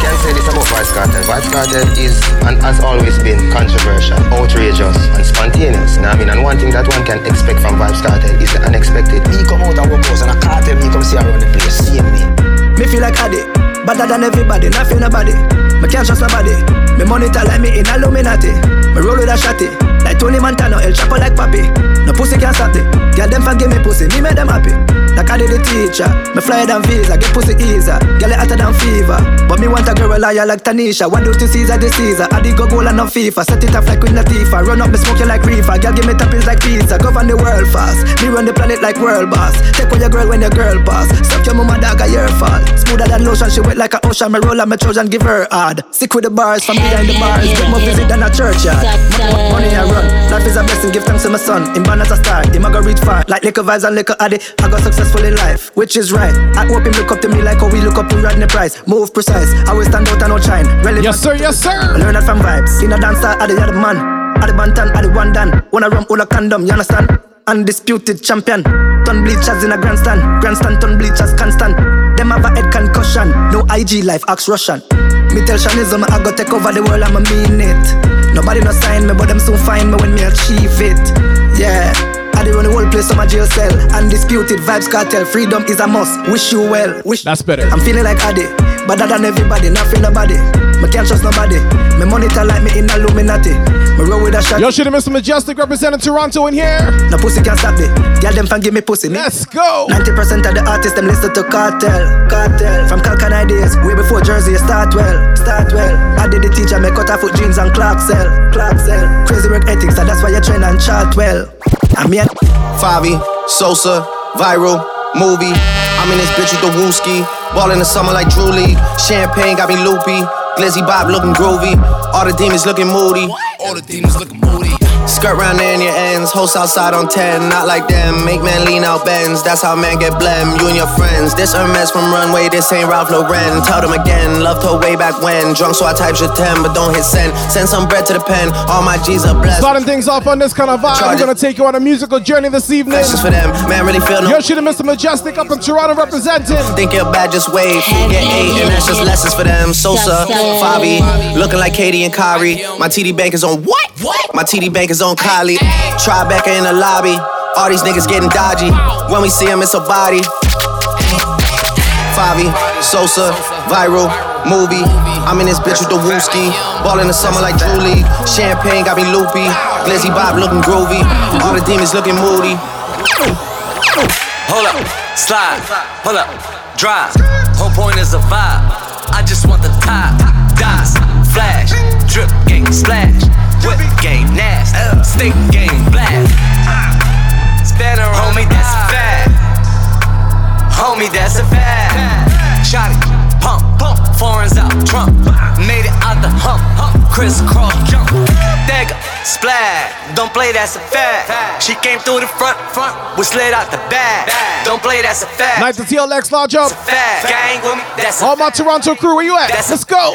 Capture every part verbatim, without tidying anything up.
can say this about Vybz Kartel. Vybz Kartel is, and has always been, controversial, outrageous, and spontaneous. You know what I mean? And one thing that one can expect from Vybz Kartel is the unexpected. Me come out and work house and a cartel me come see around the place. See me. Me feel like Addy, better than everybody, not feel nobody. Me can't trust nobody. Me monitor like me in Illuminati. Me roll with a shotty, like Tony Montana, El Chapo like Papi. No pussy can't stop it. Girl them forgive me pussy, me make them happy. Like Addy the teacher, me flyer than Visa, get pussy easier. Girl it hotter than fever, but me want a girl liar like Tanisha. What do to Caesar the Caesar? Addy go goal and no FIFA, set it off like Queen Latifah. Run up me smoke you like reefer, girl give me toppings like pizza. Govern the world fast, me run the planet like world boss. Take on your girl when your girl pass. Suck your mama dog at your fault. Smoother than lotion, she wet like a ocean. Me roll on me Trojan, give her hard. Sick with the bars from behind the bars. Get more visit than a churchyard. Money I run, life is a blessing. Give thanks to my son. In ban as a star, him a go reach far. Like liquor vibes and liquor Addy, I got successful in life, which is right. I hope him look up to me like how we look up to Rodney Price. Move precise, I will stand out and not shine. Relevant. Yes sir, yes sir. I learn that from Vybz. In a dancer, Addy are the man. Addy bantan, Addy one dan. Wanna rum, all a condom, you understand? Undisputed champion. Ton bleachers in a grandstand. Grandstand, ton bleachers constant. Them have a head concussion. No I G life, axe Russian. Me tell Shanism, I go take over the world, I'ma mean it. Nobody no sign me, but them soon find me when me achieve it. Yeah, I do run the whole place on my jail cell. Undisputed Vybz Kartel, freedom is a must. Wish you well. Wish. That's better. I'm feeling like Addy, better than everybody, not feel nobody. Me can't trust nobody. Me monitor like me in Illuminati. Me roll with a shot. Yo, should have Mister Mejustik representing Toronto in here. No pussy can't stop it. Girl, them fan give me pussy. Me. Let's go. ninety percent of the artists them listen to Kartel. Kartel. From Kalkana days, way before Jersey, start well. Start well. I did the teacher, me cut off foot jeans and clock sell. Clock sell. Crazy work ethics, and that's why you train and chart well. I'm here. Favi, Sosa, viral, movie. I'm in this bitch with the wooski. Ball in the summer like Drew League. Champagne got me loopy. Glizzy Bob looking groovy. All the demons looking moody. All the demons looking moody. Skirt round there in your ends. Host outside on ten. Not like them. Make man lean out bends. That's how man get blem. You and your friends. This Hermes from Runway. This ain't Ralph Lauren. Tell them again. Loved her way back when. Drunk so I typed your ten. But don't hit send. Send some bread to the pen. All my G's are blessed. Starting things off on this kind of vibe. Charges. We're gonna take you on a musical journey this evening. That's just for them. Man really feel no. Yo, shit, Mister Mejustik up in Toronto representing. Think you're bad, just wait. You get eight. And that's just lessons for them. Sosa. Fabi, looking like Katie and Kyrie. My T D Bank is on what? What? My T D Bank is on Kylie. Tribeca in the lobby. All these niggas getting dodgy. When we see him, it's a body. Fabi, Sosa, viral, movie. I'm in this bitch with the wooski. Ball in the summer like Drew League. Champagne got me loopy. Glizzy Bob looking groovy. All the demons looking moody. Hold up, slide, pull up, drive. Whole point is a vibe. I just want the top, dice, flash, drip game, splash, whip game, nash, stick game, blast. Spin around, homie, that's a fad. Homie, that's a fad. Shot it, pump, pump, foreign's out, trump. Made it out the hump, hump, crisscross, jump. Dagger, splash, don't play, that's a fad. She came through the front, front, was slid out the back. Don't play, that's a fact. Nice to T L X, large up. Gang with me, that's a fact. All my Toronto crew, where you at? That's Let's go.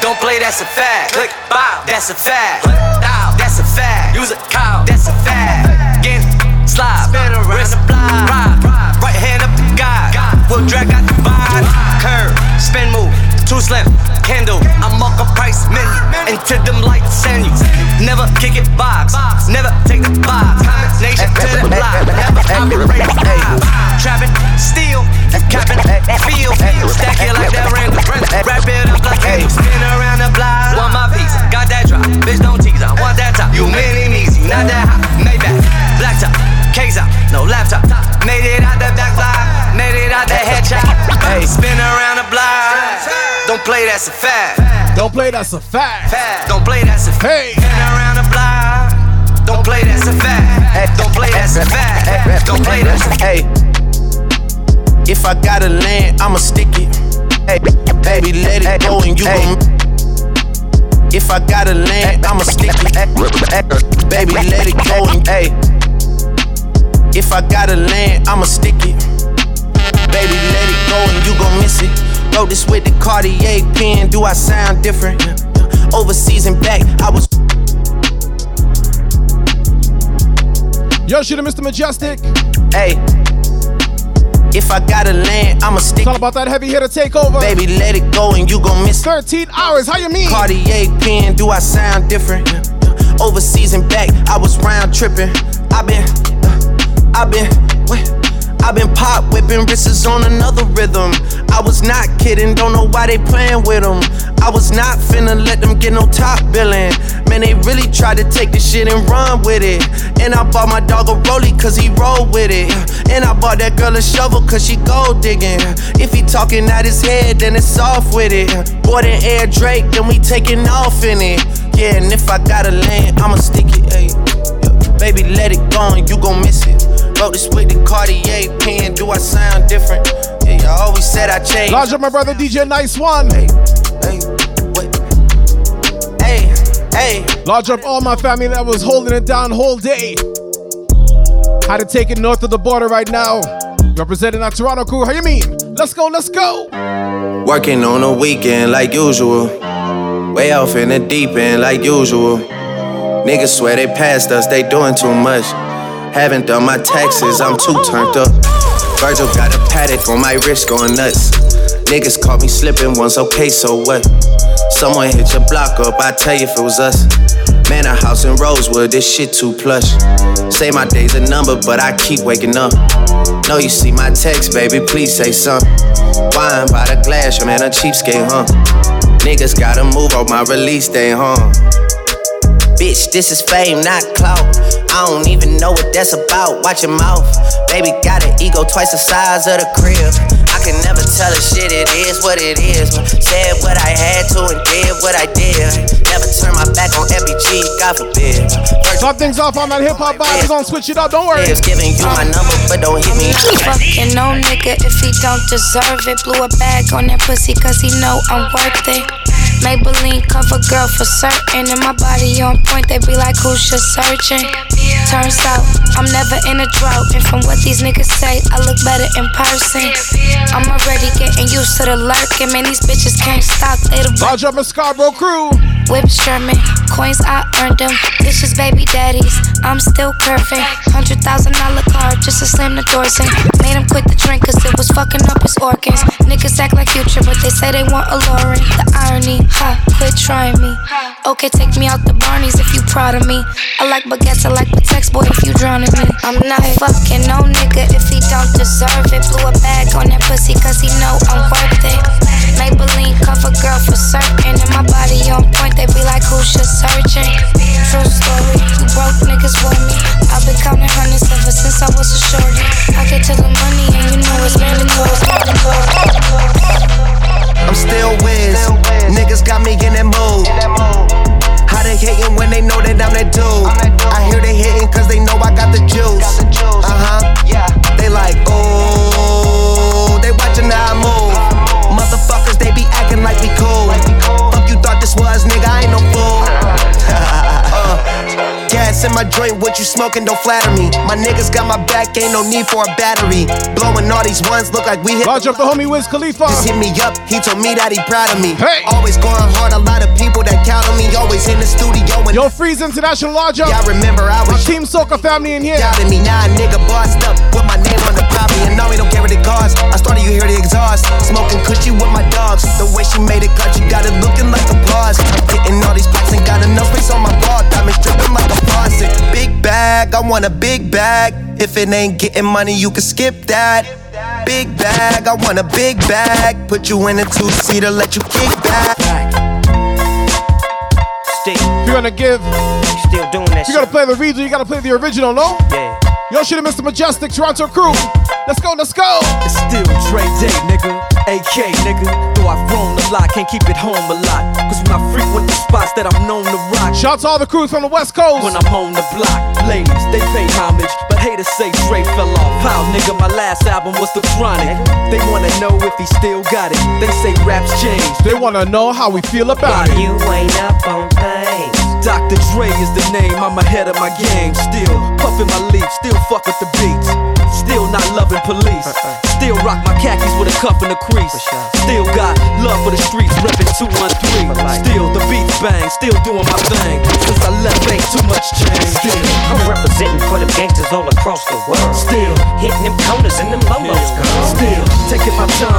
Don't play, that's a fact. Click, bob, that's a fact. Dow, that's a fact. Use a cow, that's a fact. Get slide, spin around, wrist fly, ride, right hand up to God. We'll drag out the vibe. Curve, spin move, too slim, candle. I'm Marco Price menu, into them lights and you. Never kick it box, never take the box. Nation to the block, never I've been raised. Trapping, steal, capping, feel, stack it like that random, wrap it up like hey. Spin around the block, want my piece, got that drop, bitch don't tease, I want that top, you made it easy, not that hot, Maybach, black top, case out, no laptop, made it out that back block, made it out that headshot, hey, spin around the block, don't play that's a fact, don't play that's a fact, don't play that's a fact, hey, spin around the block, don't play that's a fact, don't play that's a fact, don't play that's a fact. If I gotta land, I'ma stick it. Hey, baby, let it go and you gon' If I gotta land, I'ma stick it. Baby, let it go and hey. If I gotta land, I'ma stick it. Baby, let it go and you gon' miss it. Wrote this with the Cartier pen, do I sound different? Overseas and back, I was. Yo, shit, Mister Mejustik. Hey. If I gotta land, I'ma stick. It's all about that heavy hitter takeover. Baby, let it go and you gon' miss thirteen hours, how you mean? Cartier pen, do I sound different? Overseas and back, I was round tripping. I been, uh, I been, what? I been pop whipping, wrists on another rhythm. I was not kidding, don't know why they playing with them. I was not finna let them get no top billing. Man, they really tried to take this shit and run with it. And I bought my dog a rollie cause he rolled with it. And I bought that girl a shovel cause she gold digging. If he talking out his head, then it's off with it. Boy, than Air Drake, then we taking off in it. Yeah, and if I gotta land, I'ma stick it, ayy. Baby, let it go and you gon' miss it. Wrote this with the Cartier pen, do I sound different? Yeah, I always said I changed. Larger, my brother, D J Nice One. Hey, hey, what? Hey, hey. Larger up all my family that was holding it down whole day. Had to take it north of the border right now. Representing our Toronto crew, how you mean? Let's go, let's go. Working on a weekend like usual. Way off in the deep end like usual. Niggas swear they passed us, they doing too much. Haven't done my taxes, I'm too turned up. Virgil got a paddock on my wrist going nuts. Niggas caught me slipping once, okay, so what? Someone hit your block up, I tell you if it was us. Man, a house in Rosewood, this shit too plush. Say my day's a number, but I keep waking up. No, you see my text, baby, please say something. Wine by the glass, man, a cheapskate, huh? Niggas gotta move on my release day, huh? Bitch, this is fame, not clout. I don't even know what that's about, watch your mouth. Baby got an ego twice the size of the crib. I can never tell a shit, it is what it is. Said what I had to and did what I did. Never turn my back on F B G, God forbid. Top things off on that hip-hop vibe, we gon' switch it up, don't worry. Giving you my number, but don't hit me. Fucking no nigga if he don't deserve it. Blew a bag on that pussy cause he know I'm worth it. Maybelline cover girl for certain. And my body on point, they be like, who's just searching? Turns out, I'm never in a drought. And from what these niggas say, I look better in person. I'm already getting used to the lurking. Man, these bitches can't stop, they the Lodge up in Scarborough crew. Whips German, coins I earned them. Bitches baby daddies, I'm still curving. Hundred thousand dollar car just to slam the doors in. Made him quit the drink cause it was fucking up his organs. Niggas act like Future, but they say they want alluring. The irony. Ha, quit trying me. Okay, take me out the Barneys if you proud of me. I like baguettes, I like Patek's, boy, if you drowning me. I'm not fucking no nigga if he don't deserve it. Blew a bag on that pussy cause he know I'm worth it. Maybelline cover girl for certain. And my body on point, they be like, who's just searching? True story, you broke niggas with me. I've been counting hundreds ever since I was a shorty. I get to the money and you know it's mandatory. I'm still Wiz, niggas got me in that mood. How they hatin' when they know that I'm that dude? I hear they hatin' cause they know I got the juice. Uh-huh, they like, ooh, they watchin' how I move. Motherfuckers, they be actin' like we cool. Fuck you thought this was, nigga, I ain't no fool. uh, Gas in my joint, what you smokin', don't flatter me. My niggas got my back, ain't no need for a battery. Blowin' all these ones, look like we hit. Lodge up the homie Wiz Khalifa. Just hit me up, he told me that he proud of me. Hey. Always going hard, a lot of people that count on me. Always in the studio and Yo Freeze International Lodge up. Yeah, I remember I was my Team Soca family in here. Doubting me, now a nigga bossed up. Put my name on the property and now we don't care what it costs. I started, you hear the exhaust. Smoking cushy with my dogs. The way she made it cut, you got it looking like applause. I'm getting all these packs and got enough space on my ball. Diamonds dripping like a faucet. Big bag, I want a big bag. If it ain't getting money, you can skip that. Big bag, I want a big bag. Put you in a two-seater, let you kick back. You're gonna give. Still doing that. You gotta play the redo, you gotta play the original, no? Yeah. Yo, should've missed the Mejustik Toronto crew. Let's go, let's go. It's still Dre Day, nigga. A K, nigga. Though I've grown a lot, can't keep it home a lot. Cause when I frequent the spots that I'm known to rock. Shout to all the crews from the West Coast. When I'm on the block, ladies, they pay homage. But haters say Dre fell off. How, nigga, my last album was The Chronic. They wanna know if he still got it. They say raps changed. They wanna know how we feel about it. You ain't up on things. Doctor Dre is the name, I'm ahead of my game. Still puffin' my leaf, still fuck with the beats. Still not loving police. Still rock my khakis with a cuff and a crease. Still got love for the streets, reppin' two one three. Still the beats bang, still doing my thing. Since I left, ain't too much change. Still, I'm representing for them gangsters all across the world. Still hitting them corners and them lolos, girl.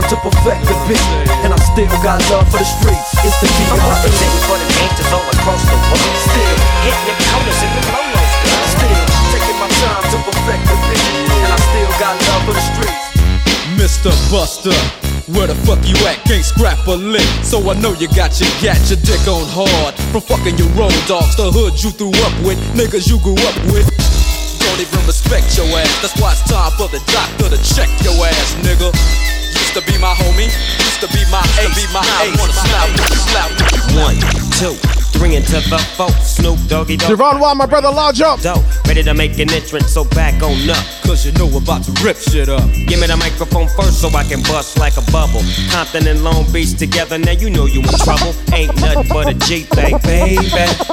to perfect the beat, and I still got love for the streets. It's the D R E. I'm representing for the gangsters all across the world. Still hitting the corners in the lolos. Still taking my time to perfect the beat, and I still got love for the streets. Mister Buster, where the fuck you at? Can't scrap a lick, so I know you got your gat, your dick on hard from fucking your road dogs, the hood you threw up with, niggas you grew up with. Don't even respect your ass, that's why it's time for the doctor to check your ass, nigga. Used to be my homie, used to be my ace, be my ace. Wanna slap, slap. One, two, three, and to the four. Snoop Doggy Dogg. Javon Wild, my brother, lodge up. Dope, ready to make an entrance, so back on up. Cause you know we're about to rip shit up. Give me the microphone first so I can bust like a bubble. Compton and Long Beach together, now you know you in trouble. Ain't nothing but a G thing, baby.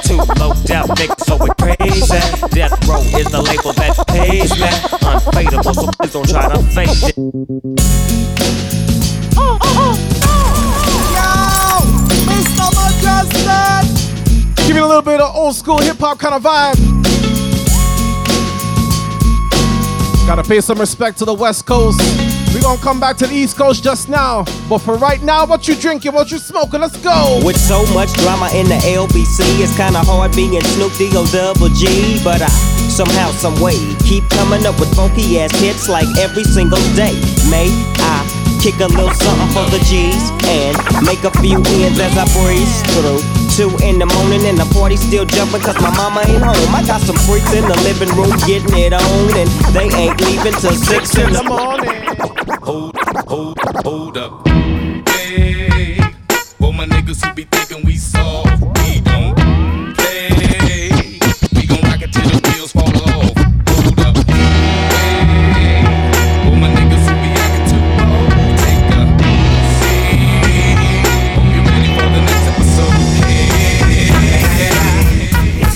Too low down, nigga, so we crazy. Death Row is the label that pays me. Unfadable, so please don't try to fake it. Oh, oh, oh. Yo, Mister Majestic. Give me a little bit of old school hip hop kind of vibe. Gotta pay some respect to the West Coast. We gonna come back to the East Coast just now, but for right now, what you drinking, what you smoking, let's go. With so much drama in the L B C, it's kinda hard being Snoop D O Double G, but I somehow, some way, keep coming up with funky ass hits like every single day. May I kick a little something for the G's and make a few ends as I breeze through. Two in the morning and the party's still jumping cause my mama ain't home. I got some freaks in the living room getting it on and they ain't leaving till six in the morning. Hold, hold, hold up. Hey, well my niggas who be thinking we soft, we don't play. We gon' rock it till the wheels fall off. Hold up. Hey, well my niggas who be acting too bold.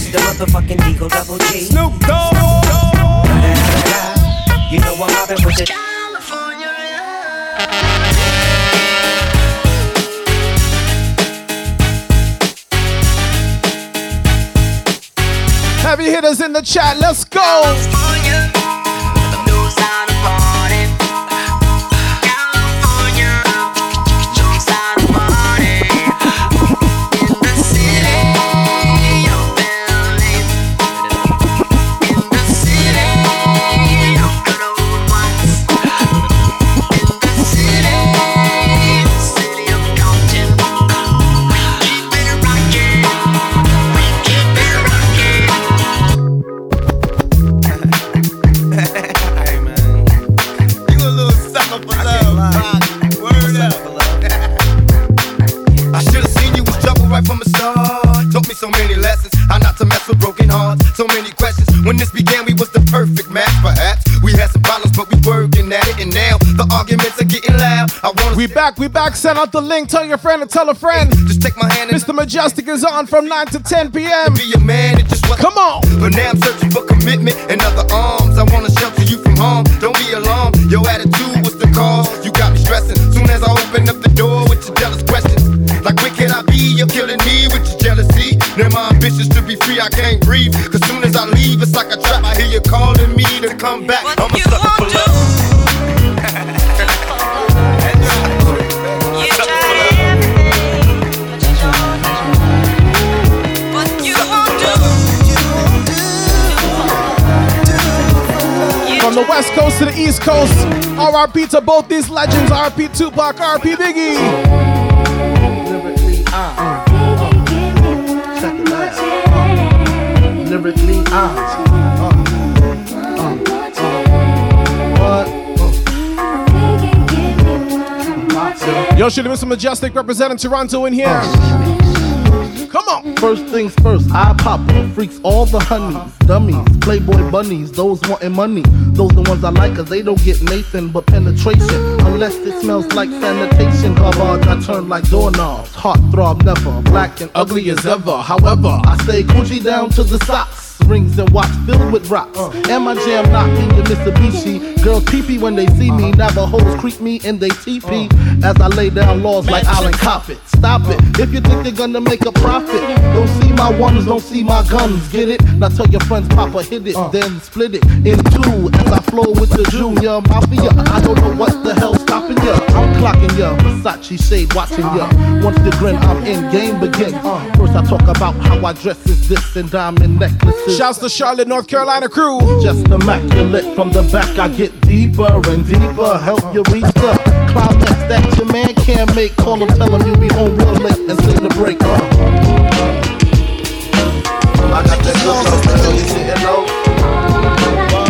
The motherfucking Deagle Double G. Snoop Dogg. You know I'm mobbing with the California. Heavy hitters in the chat. Let's go. California. So many questions. When this began, we was the perfect match, perhaps. We had some problems, but we working at it. And now the arguments are getting loud. I wanna we back, we back. Send out the link. Tell your friend and tell a friend. Just take my hand. Mister Mejustik is on from nine to ten p.m. Be a man, it just come on. But now I'm searching for commitment and other arms. I wanna shelter you from harm. Don't be alarmed. Your attitude was the cause. You got me stressing. Soon as I open up the door with your jealous questions. Like where can I be? You're killing me with your jealousy. Now my ambitions to be free, I can't breathe. Cause soon as I leave, it's like a trap. I hear you calling me to come back. What I'm a sucker for love. You try everything, but you don't do what you won't do. You won't do. From the West Coast to the East Coast, R I P to both these legends. R I P Tupac, R I P Biggie. Lyrically, uh, uh, uh, uh, what? Yo, should have been Mister Mejustik representing Toronto in here. Uh, Come on. First things first, I pop up, freaks all the honeys, dummies, playboy bunnies, those wanting money. Those the ones I like, cause they don't get nothing but penetration. Unless it smells like sanitation garbage, I turn like doorknobs. Heart throb never, black and ugly as ever. However, I stay Gucci down to the socks. rings and watch filled with rocks. Uh. And my jam knocking your Mitsubishi. Girls pee-pee when they see me. Navajos creep me and they teepee. Uh. As I lay down laws like Island Coppet. Stop it. Uh. If you think you're gonna make a profit, don't see my ones, don't see my guns. Get it? Now tell your friends, Papa hit it, uh. then split it in two. As I flow with the Junior Mafia, I don't know what the hell's stopping ya. I'm clocking ya, Versace shade watching ya. Once the grin, I'm in, game begin. First I talk about how I dress is this and diamond necklaces. Shouts to Charlotte, North Carolina crew. Just immaculate from the back, I get deeper and deeper. Help you reach the climax that your man can't make. Call him, tell him you'll be home real late and say the break. Uh. I got that girl, so girl, you sitting low. Look up,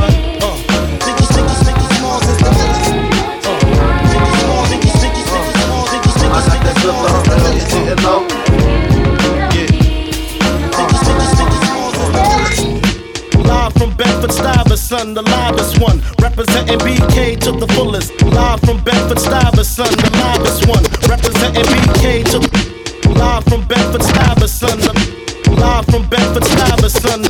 I know you're sitting low. Yeah. Live from Bedford Stuyvesant, the livest one. Representing B K to the fullest. Live from Bedford Stuyvesant, the livest one. Representing B K to the. Live from Bedford Stuyvesant. The... Live from Bedford Stuyvesant.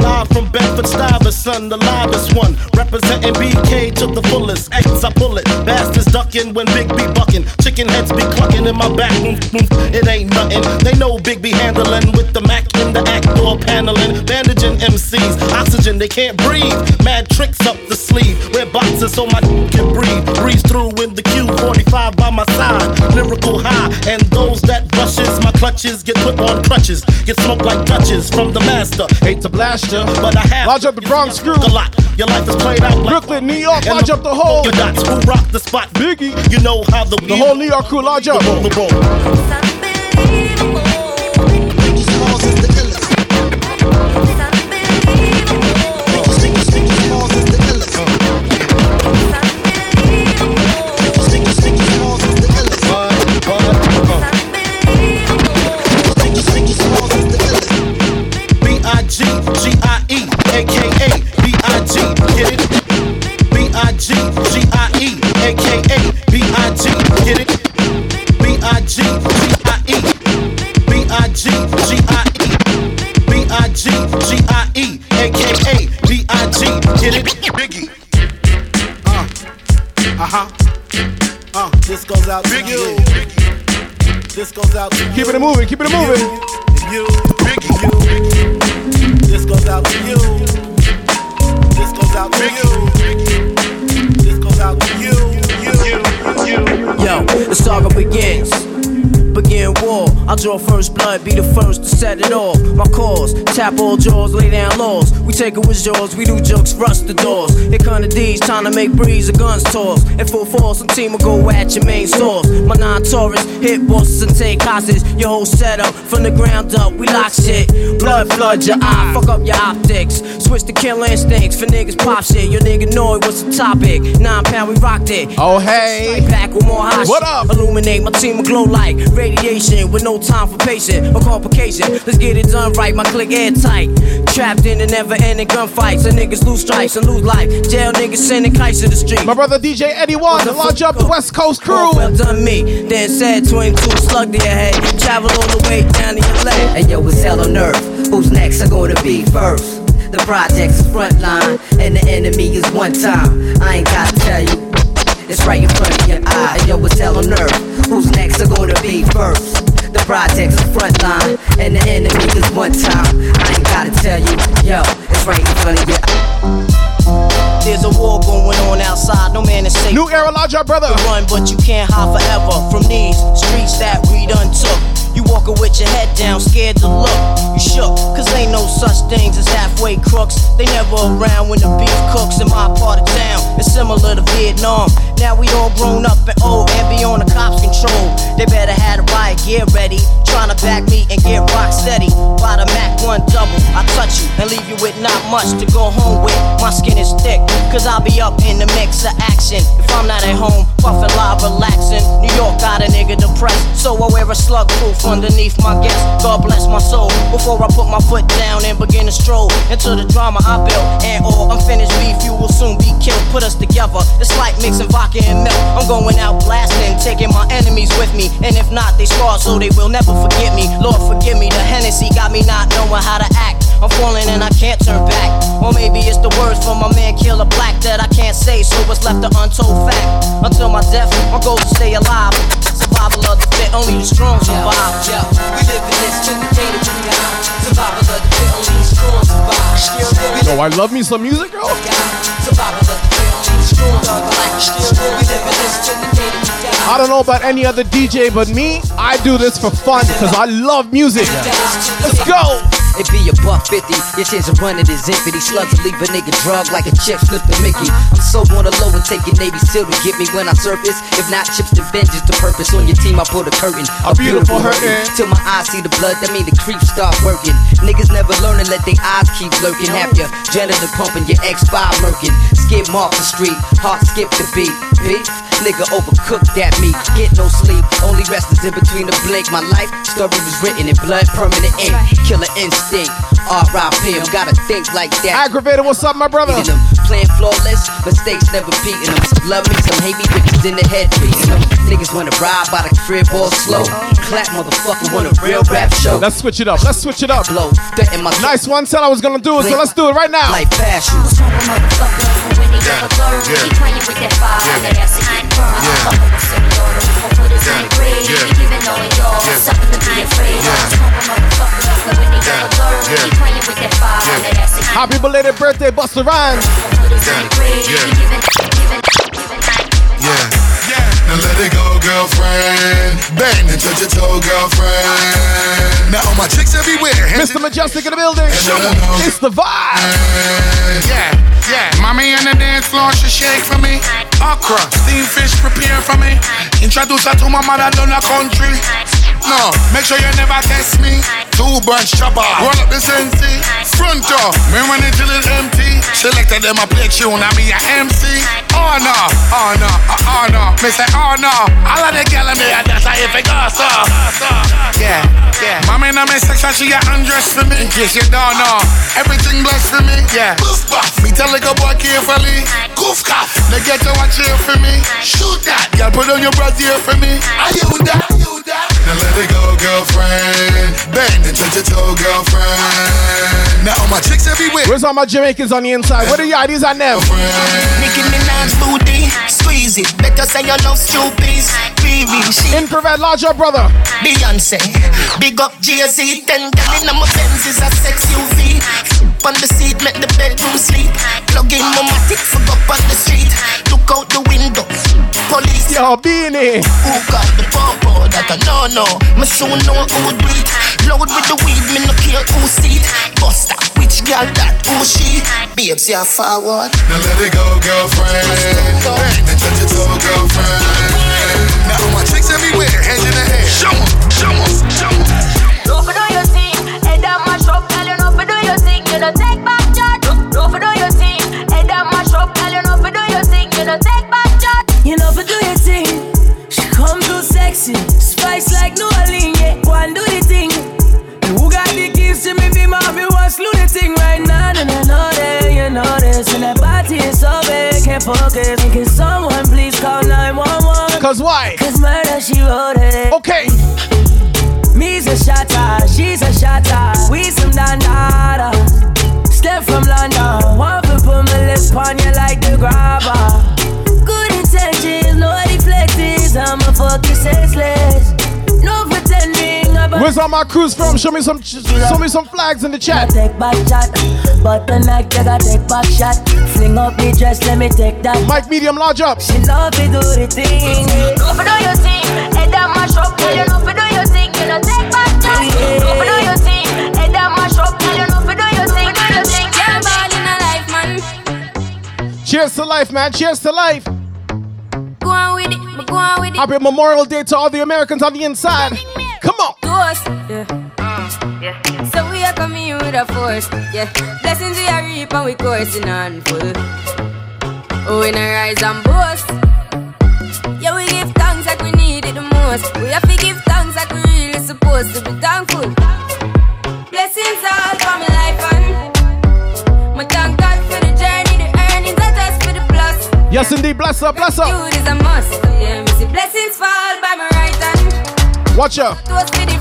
Live from Bedford Stuyvesant, the livest one. Representing B K to the fullest. X, I pull it. Bastards ducking when Big B bucking. Chicken heads be clucking in my back. It ain't nothing. They know Big B handling with the Mac in the act door paneling. Bandaging M Cs. Oxygen, they can't breathe. Mad tricks up the sleeve. Wear boxes so my can breathe. Breeze through in the Q forty-five by my side. Lyrical high. And those that rushes, my clutches get put on crutches. Get smoked like touches from the master. Hate to blast. But I have lodge up the Bronx crew. Your life is played out like Brooklyn, New York, lodge up the whole. Your dots who rock the spot. Biggie, you know how the the whole New York crew lodge up. The roll, the keep it moving, keep it moving. You, Biggie, you, Biggie. This goes out to you. This goes out to you. This goes out to you. You, you, you. Yo, the saga begins. Begin war. I draw first blood, be the first to set it off. My cause, tap all jaws, lay down laws. We take it with jaws, we do jokes, rush the doors. Here come the D's, trying to make breeze, the guns toss. In full force, some team will go at your main source. My non-tourists hit bosses and take hostages. Your whole setup, from the ground up, we lock shit. Blood floods your eye, fuck up your optics. Switch to killer instincts, for niggas pop shit. Your nigga know it, what's the topic? Nine pound, we rocked it. Oh hey, strike back with more hot what shit. Up? Illuminate, my team will glow like radiation with no time for patience or complication. Let's get it done right, my click airtight. Trapped in the never-ending gunfights, and niggas lose stripes and lose life. Jail niggas sending kites to the street. My brother D J Eddie One, the launch up the West Coast crew. Oh, well done me, then said twenty-two slug to your head. Travel all the way down to your leg. And hey, yo, it's hell on earth. Who's next are gonna be first? The project's frontline, and the enemy is one time. I ain't gotta tell you, it's right in front of your eye. And yo, it's hell on earth. Who's next are gonna be first? The project's the front line, and the enemy is one time. I ain't gotta tell you, yo, it's right in front of your eye. There's a war going on outside, no man is safe. New era, lodge your brother. You run, but you can't hide forever from these streets that we done took. You walking with your head down, scared to look. You shook, cause ain't no such things as halfway crooks. They never around when the beef cooks in my part of town. It's similar to Vietnam. Now we all grown up and old, heavy on the cops' control. They better have the riot gear ready, trying to back me and get rock steady. By the Mac one double, I touch you and leave you with not much to go home with. My skin is thick, cause I'll be up in the mix of action. If I'm not at home, puffin' live, relaxing. New York got a nigga depressed, so I wear a slug proof underneath my guest. God bless my soul before I put my foot down and begin to stroll into the drama I built. And all unfinished beef, you will soon be killed. Put us together, it's like mixing vodka and milk. I'm going out blasting, taking my enemies with me. And if not, they scarred so they will never forget me. Lord forgive me, the Hennessy got me not knowing how to act. I'm falling and I can't turn back. Or maybe it's the words from my man Killer Black that I can't say, so it's left an untold fact. Until my death, my goal is to stay alive. Survival of the fit, only the strong survive. Yeah, yeah. We live in this in the day that we are. Survival of the fit, only the strong survive. Yo, I love me some music, girl. Survival of the fit, only the strong survive. We live in this in the day that we are. I don't know about any other D J, but me, I do this for fun because I love music. Yeah. Let's go. It be a buck fifty, your chance of running is empty. These slugs will leave a nigga drug like a chip flip the Mickey. I'm so on the low and taking Navy SEAL to get me when I surface. If not, chips to vengeance, the purpose on your team, I pull the curtain. A, a beautiful, beautiful hurting, till my eyes see the blood, that mean the creeps start working. Niggas never learn and let their eyes keep lurking. Have your janitor pumping, your ex-five lurking. Skip off the street, heart skip the beat. Beef, nigga overcooked at me. Get no sleep, only rest is in between the blink. My life story was written in blood, permanent ink. Killer instinct. R I P, I'm gotta think like that. Aggravated, what's up, my brother? Them. Playing flawless, mistakes never beating them. Love me some hate me, bitches in the head beating them. Niggas wanna ride by the crib all slow. Clap, motherfucker, want a real rap show. Let's switch it up, let's switch it up. Blow, my nice one said I was gonna do it, so let's do it right now. Like passion. Yeah. Happy belated birthday, Busta Rhymes. Yeah. Yeah. Now let it go, girlfriend. Bang and touch your toe, girlfriend. Now all my chicks everywhere. Mister Mejustik in the building. It's the vibe. Yeah. Yeah. Mommy on the dance floor, she shake for me. Okra, steamed fish prepare for me. Introduce her to my mother down the country. No, make sure you never test me. Two branch chopper, roll up the Sensi. Front door, me when it till it's empty. Selected them a play tune, I be a M C. Oh no, oh no, oh no. Me say oh no, all of the girl in there, that's how you think also. Yeah, yeah. Mommy in my section, she a undressed for me. In case you don't know, everything blessed for me. Yeah. Goof buff, me tell the girl boy carefully. Goof cuff, they get to watch here for me. Shoot that, girl put on your brother here for me. Are you that? You that? Now let it go, girlfriend. Bang and touch your toe, girlfriend. Now all my chicks everywhere. Where's all my Jamaicans on the inside? Where are y'all? These are never. Nicki Minaj booty, squeeze it. Better say you love Stupies. B B, she. Infrared larger brother. Beyonce, big up Jay-Z. Ten gallon of my Benz is a sex U V. F*** on the seat, make the bedroom sleep. Plug in my matic, fuck up on the street. Look out the window, police. Yo, Beanie. Who got the popo that I know? No, my soon know who breathe. Load with the weed, me no care who see it. Busta, which girl that who she? Babes, you're forward. Now let it go, girlfriend. Bang and touch your toe, girlfriend. Now all my chicks everywhere, hands in the air. Show 'em, show 'em, show 'em. Don't do your thing, head that mash up, girl. You know for do your thing, you know take back charge. Don't for do your thing, head that mash up, girl. You know for do your thing, you know take back charge. You know for do your thing. She come too sexy, spice like New Orleans, yeah. Go and do the thing. And who got the keys to me, be mommy, what's do the thing right now? And I know that, you know this. And that party is so big, can't focus. And can someone please call nine one one? Cause why? Cause murder, she wrote it. Okay. Me's a shatter, she's a shatter. We some dandada. Step from London. Want to put my lips on you like the grabber. I'm a fucking senseless. No pretending about. Where's all my crews from? Show me some show me some flags in the chat. Take back shot. But tonight you gotta take back shot. Fling up the dress, let me take that. Mike medium large up. She love to do the thing. Go for do your thing. Head that mash up, girl, you know for do your thing. You know take back shot. Go for do your thing. Head that mash up, girl, you know for do your thing. Do your thing. You're ball in a life, man. Cheers to life, man. Cheers to life. Go on with it. Go on with it. Happy Memorial Day to all the Americans on the inside. Come on. Yeah. Mm, yeah. So we are coming in with a force. Yeah. Blessings we are reaping, we coursing on full. Oh, we na rise and boast. Yeah, we give thanks like we need it the most. We have to give thanks like we really supposed to be thankful. Blessings all for my life and my thank God for the journey, the earnings that us for the plus. Yes indeed, bless up, bless up. Blessings fall by my right hand. Watch out.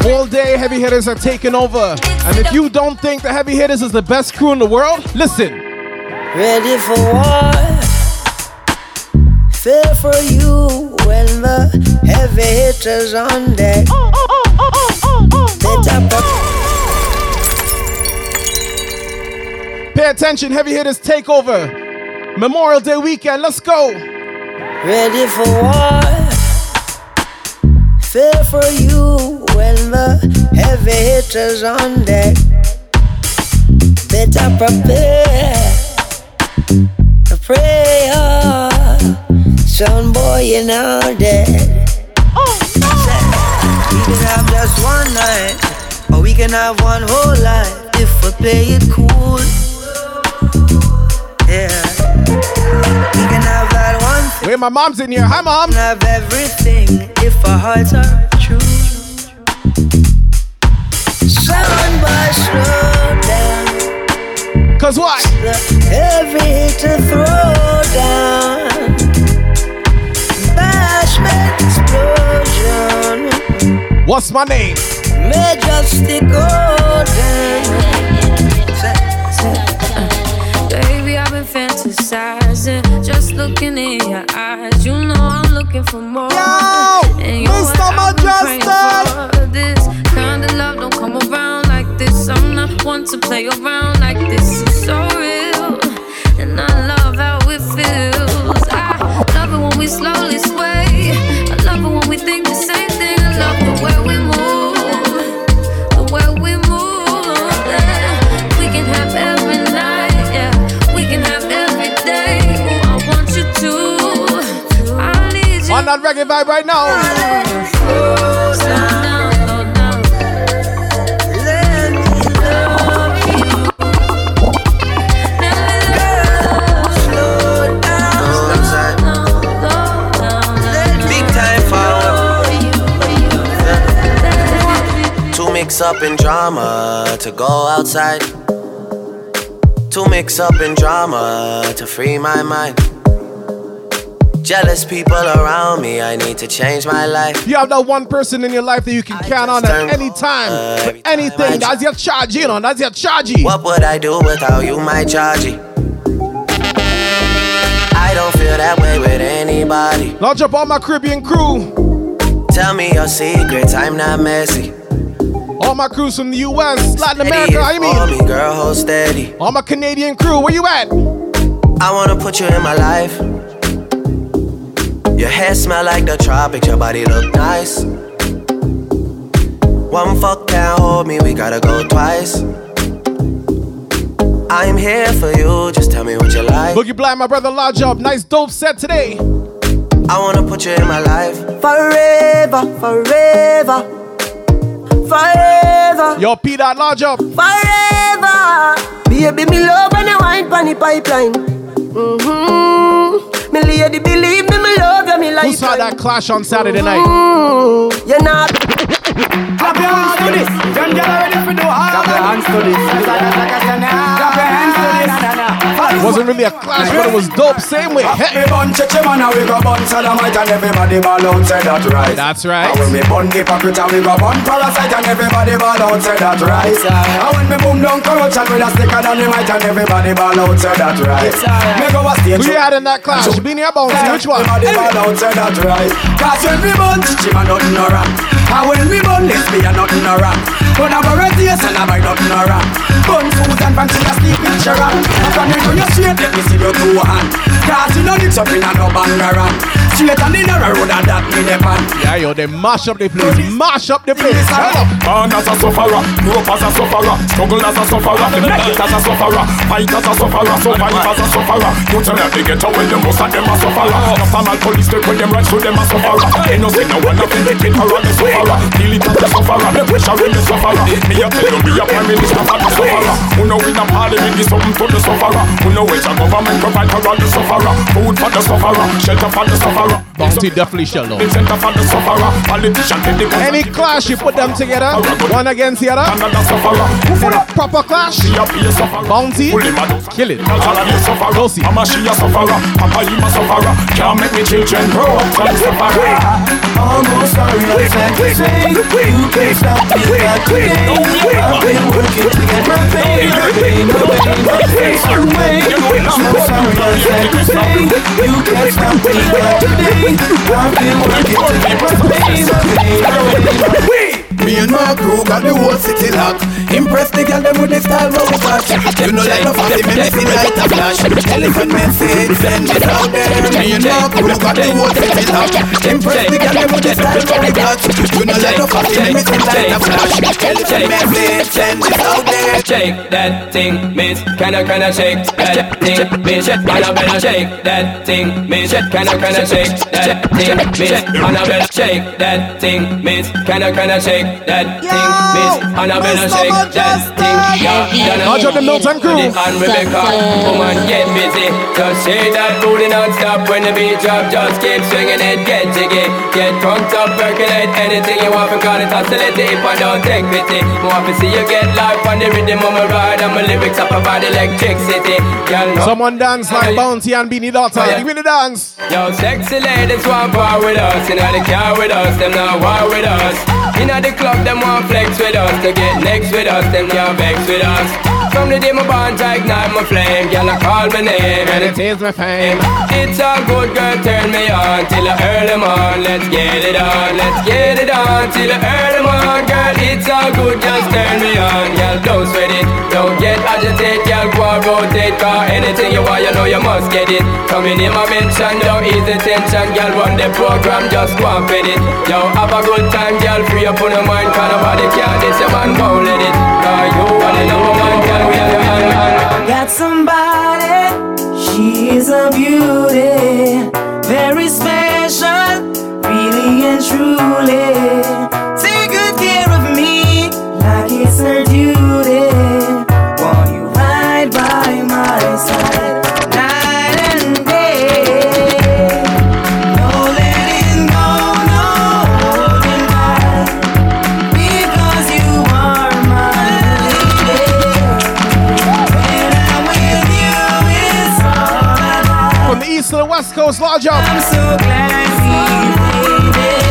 All day, Heavy Hitters are taking over. And if you don't think the Heavy Hitters is the best crew in the world, listen. Ready for war. Fear for you when the Heavy Hitters on deck. Oh, oh, oh, oh, oh, oh, oh, oh. Pay attention, Heavy Hitters take over. Memorial Day weekend, let's go. Ready for war. Fear for you when the Heavy Hitters on deck. Better prepare a prayer. Son boy, you're now dead. Oh, no. We can have just one night, or we can have one whole life if we play it cool. Yeah. We can have that one thing. Wait, my mom's in here. Hi, mom. We can have everything if our hearts are true. Son boy, slow down. Cause what? Every hit to throw down. Explosion. What's my name? Mejustik, baby, I've been fantasizing, just looking in your eyes. You know I'm looking for more. Yo, and Mister Majestic, this kind of love don't come around like this. I'm not one to play around like this. It's so real, and I love how it feels. I love it when we slowly sway. I love it when we think the same thing. I love the way we move, the way we move. Yeah. We can have every night, yeah. We can have every day. Ooh, I want you to. I need you. On that reggae vibe right now. Slow down, slow down. Let me love you. Now love. Slow down, slow down. Mix up in drama to go outside. Too mixed up in drama to free my mind. Jealous people around me, I need to change my life. You have that one person in your life that you can count on at any time. For anything, that's your charge, you know, that's your chargy. What would I do without you, my chargy? I don't feel that way with anybody. Launch up all my Caribbean crew. Tell me your secrets, I'm not messy. All my crews from the U S, Latin America, I mean. Me, girl, hold steady. All my Canadian crew, where you at? I wanna put you in my life. Your hair smell like the tropics, your body look nice. One fuck can't hold me, we gotta go twice. I'm here for you, just tell me what you like. Boogie Blind, my brother, lodge up, nice dope set today. I wanna put you in my life. Forever, forever. Forever. Yo, P. That large up. Forever. Baby, me love when you wine pan the pipeline. Mm-hmm. Me lady, believe me, me love you, me like. Who saw that clash on Saturday night? Mm-hmm. You're not. Clap your hands to this. Them girls ready for the hard. Clap your hands to this. Clap your hands to this. It wasn't really a clash, but it was dope. Same way. Hey. That's right. When we burn the pocket and we go burn parasite and everybody ball outside that right. And when we boom down corruption with a sticker down the mic and everybody ball outside that right. Who you had in that clash? Beanie or Bounty? Which one? Everybody ball outside that right. Cause when we burn, Jim and nothing no rap. And when we burn, this be a nothing no rap. But I'm a radius and I'm a nothing no rap. Burn fools and fancy a sleep picture rap. And when we do your shit, let me see your two hands. Cause you know it's up in a no banger rap. Straight and in a road and that me the pan. Yeah, yo, they mash up the place. Mash up the place. Man as a sufferer, rope as a sufferer, struggle as a sufferer, the naked as a sufferer, fight as a sufferer, survive as a sufferer. Don't tell them they get away, the most of them are sufferer. The family police take when them right through them are sufferer. They know say no one of them they get around the sufferer. Deal it as a sufferer, the pressure in the sufferer. Me a tell you, me a prime minister as a sufferer. Who Who know in a party they give something to the sufferer. Who know it's a government provide for all the sufferer. Food for the sufferer, shelter for the sufferer. Bounty definitely shall know. Center for the sufferer. Politician the any clash you put them together, one against the other, proper clash. Bounty kill it. Go see. I'm a shia sufferer. Papa you a sufferer. Can't make me children grow up from sufferer. Almost sorry I can't say. You can't stop me like today. I've been working to get my pay. No way, no place to wait. So sorry I can't say. You can't stop me like today. I've been working to get my pay. No way, no place. Me and my crew got the whole city locked. Impress the girl them with the style moustache. You know like no fancy men see light a flash. Elephant men say it's endless out there. Me and my crew got the whole city locked. Impress the girl them with the style moustache. You know like no fancy men see light a flash. Elephant men say it's endless out there. Shake that thing, miss. Can I, can I shake that thing, miss? Can I, can I shake that thing, miss? Can I, can I shake that thing, miss? Can I, can I shake that thing, miss? Can I, can I shake that yo, thing, miss? And I better shake that thing. Nudge up the Milton crew. And Rebecca, come on, get busy. Just shake that booty non-stop. When the beat drop, just keep swinging it. Get jiggy, get drunk, up, percolate. Anything you want, because it's hostility. If I don't take pity, more to see you get life on the rhythm of my ride. And my lyrics up about electricity. Someone dance like Bounty and Beanie Daughter. Give me the dance. Yo, sexy ladies want power with us. You know they care with us, them not war with us. You know the club, them want flex with us. To get next with us, them can't vex with us. From the day my bond, I ignite my flame. Girl, I call my name and it is my fame. It's all good, girl, turn me on. Till I earn them on, let's get it on. Let's get it on, till I earn them on. Girl, it's all good, just turn me on. Girl, don't sweat it, don't get agitated. Girl, go and rotate, cause anything you want, you know you must get it. Coming in my mention, don't ease the tension. Girl, run the program, just go and fit it. Yo, have a good time, girl, free up on your mind. Cause nobody care, this your man, won't let it. Cause you are the number one, girl, we are the man, man. Got somebody, she's a beauty. Very special, really and truly. It's her duty. Won't you ride by my side night and day? No letting go, no holding back, because you are my lady. When I'm with you, it's all I like. From the east to the west coast, large up. I'm so glad you made it.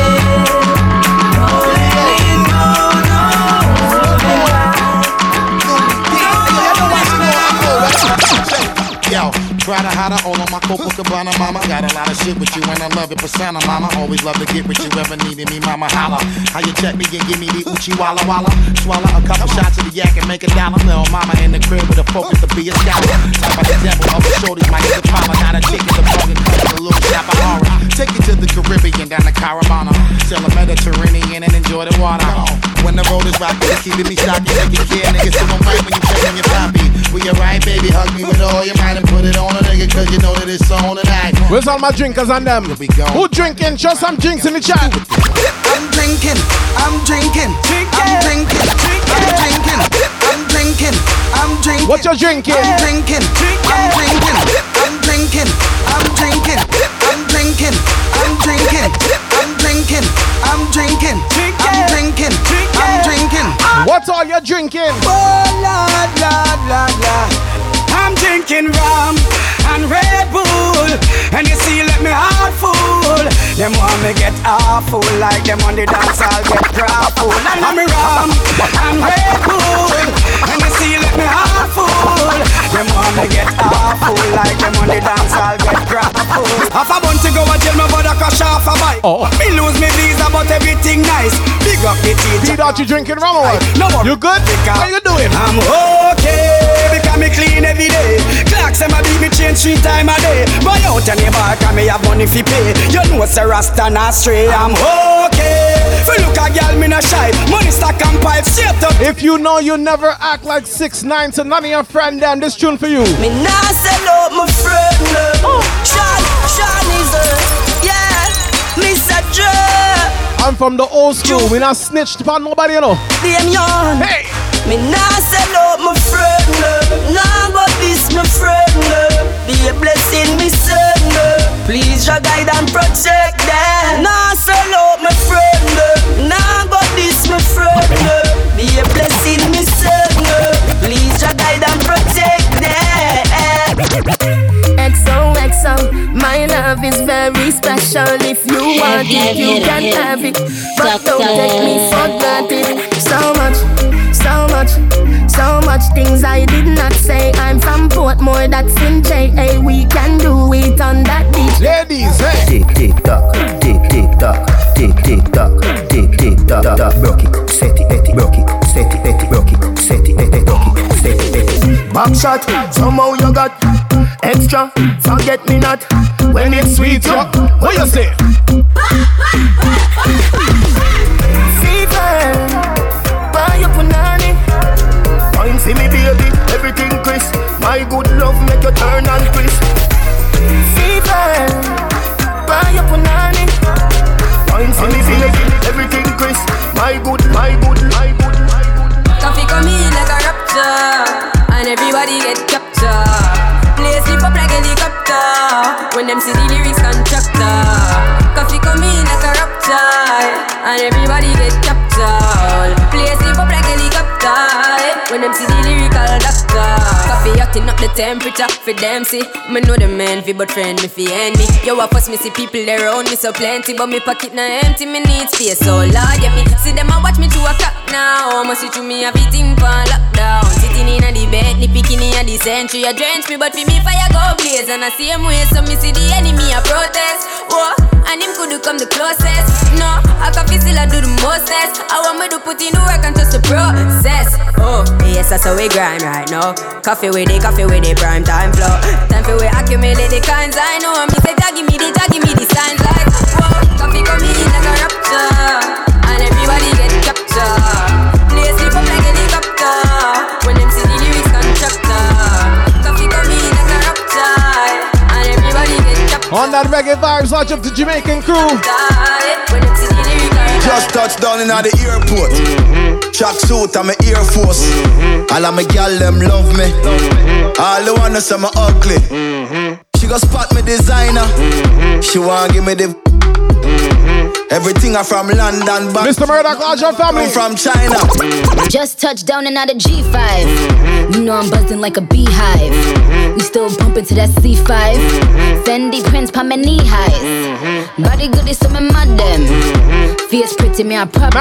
Yo, try to hide her all on my Copacabana, mama. Got a lot of shit with you and I love it, persona, mama. Always love to get with you, ever needed me, mama, holla. How you check me, you give me the uchi walla walla. Swallow a couple shots of the yak and make a dollar. Little mama in the crib with a focus to be a scholar. Type of the devil, all the shorties might get a problem. Got a ticket to bargain, cut a little Chaparara. Take you to the Caribbean, down to Caravana. Sell a Mediterranean and enjoy the water. When the road is rocky, it's keeping me shocked. You make it care, niggas, so I'm right when you checking your poppy. Well, you right, baby, hug me with all your might. Put it on a nigga, cause you know that it's on tonight. Where's all my drinkers and them? Who drinking? Just some drinks in the chat. I'm drinking, I'm drinking, I'm drinking, I'm drinking, I'm drinking, I'm drinking. What you drinking? I'm drinking, I'm drinking, I'm drinking, I'm drinking, I'm drinking, I'm drinking, I'm drinking, I'm drinking, I'm drinking, I'm drinking. What are you drinking? Oh la la la la. I'm drinking rum and Red Bull, and you see, let me heart full. Them want me get awful, like them on the dance I'll get grappled. I'm rum and Red Bull, and you see, let me heart full. Them want me get awful, like them on the dance I'll get grappled. Half a month ago I tell my brother cause half a bike. Oh. Me lose me visa, but everything nice. Big up the teacher. P-Dot, you drinking rum or what? No more. You good? How you doing? I'm okay. Me clean every day. Clocks and my baby change three times a day. Boy out and your bar can me have money fi pay. You know it's a rasta not stray. I'm okay. Fi look a girl me not shy. Money stack and pipe straight up. If you know you never act like six nine to none of your friend them, this tune for you. Me nah sell out my friend. Oh. Sean, Sean is a, yeah, Mister J. I'm from the old school. We not snitched upon nobody, you know. Damn young. Hey. Me nah sell out my friend, no. Nah go this my friend, no. Be a blessing me son, no. Please your guide and protect them. Nah sell out my friend, no. Nah go this my friend, no. Be a blessing me son, no. Please your guide and protect them. X O X O, my love is very special. If you want it, you can have it. But don't take me for granted. So much, so much, so much things I did not say. I'm from Portmore, that's in J A. We can do it on that beach. Ladies, hey! Tick, tick, tock, tick, tick, tock, tick, tick, tock, tick, tick, tock, tock. Broke it, set it, et it, broke it, set it, et it, broke it, set it, et it, broke it, set it, et it. Back shot, somehow you got extra, forget me not. When it's sweet, yo, what you say? Fever, buy your punani. Fine, see me baby, everything crisp. My good love make you turn and crisp. Fever, buy your punani. Fine, see me baby, everything crisp. My good, my good, my good, my good. Coffee come in like a rapture, and everybody get captured. Play slip up like helicopter when them see the lyrics contractor. Coffee come in like a rapture and everybody get captured. Play slip up like helicopter when them see the lyrical doctor. Coffee acting up the temperature for them see. Me know the man fi but friend me fi enemy. Yo I fuss me see people there around me so plenty, but me pocket na empty, me need space so large. Yeah me see them a watch me to a cop now. Almost see to me a beating pan lockdown. Sitting in a the bed, ni picking in a the century. I drench me but fi me fire go blaze and I see him way. So me see the enemy a protest. Whoa, and him could come the closest. No, I coffee still I do the mostest. I want me to put in the work and trust the process. Oh, yes that's how we grind right now. Coffee with the coffee with the prime time flow. Time for we accumulate the kinds I know. And me say that give me the that give me the signs like whoa, coffee come in like a rapture and everybody get captured. Play sleep up like helicopter when them see the lyrics contractor. On that reggae vibes, launch up the Jamaican crew. Just touched down in at the airport. Chuck suit and my Air Force. All of my gal them love me. All the wanna say I'm ugly. She go spot me designer. She want give me the. Everything I from London back. Mister Murdoch, launch your family. I'm from China. Just touched down in at the G five. You know I'm buzzing like a beehive. We still bumpin' to that C five. Fendi prints pa' my knee highs. Body goodies so me mad them. Fierce pretty me I pop.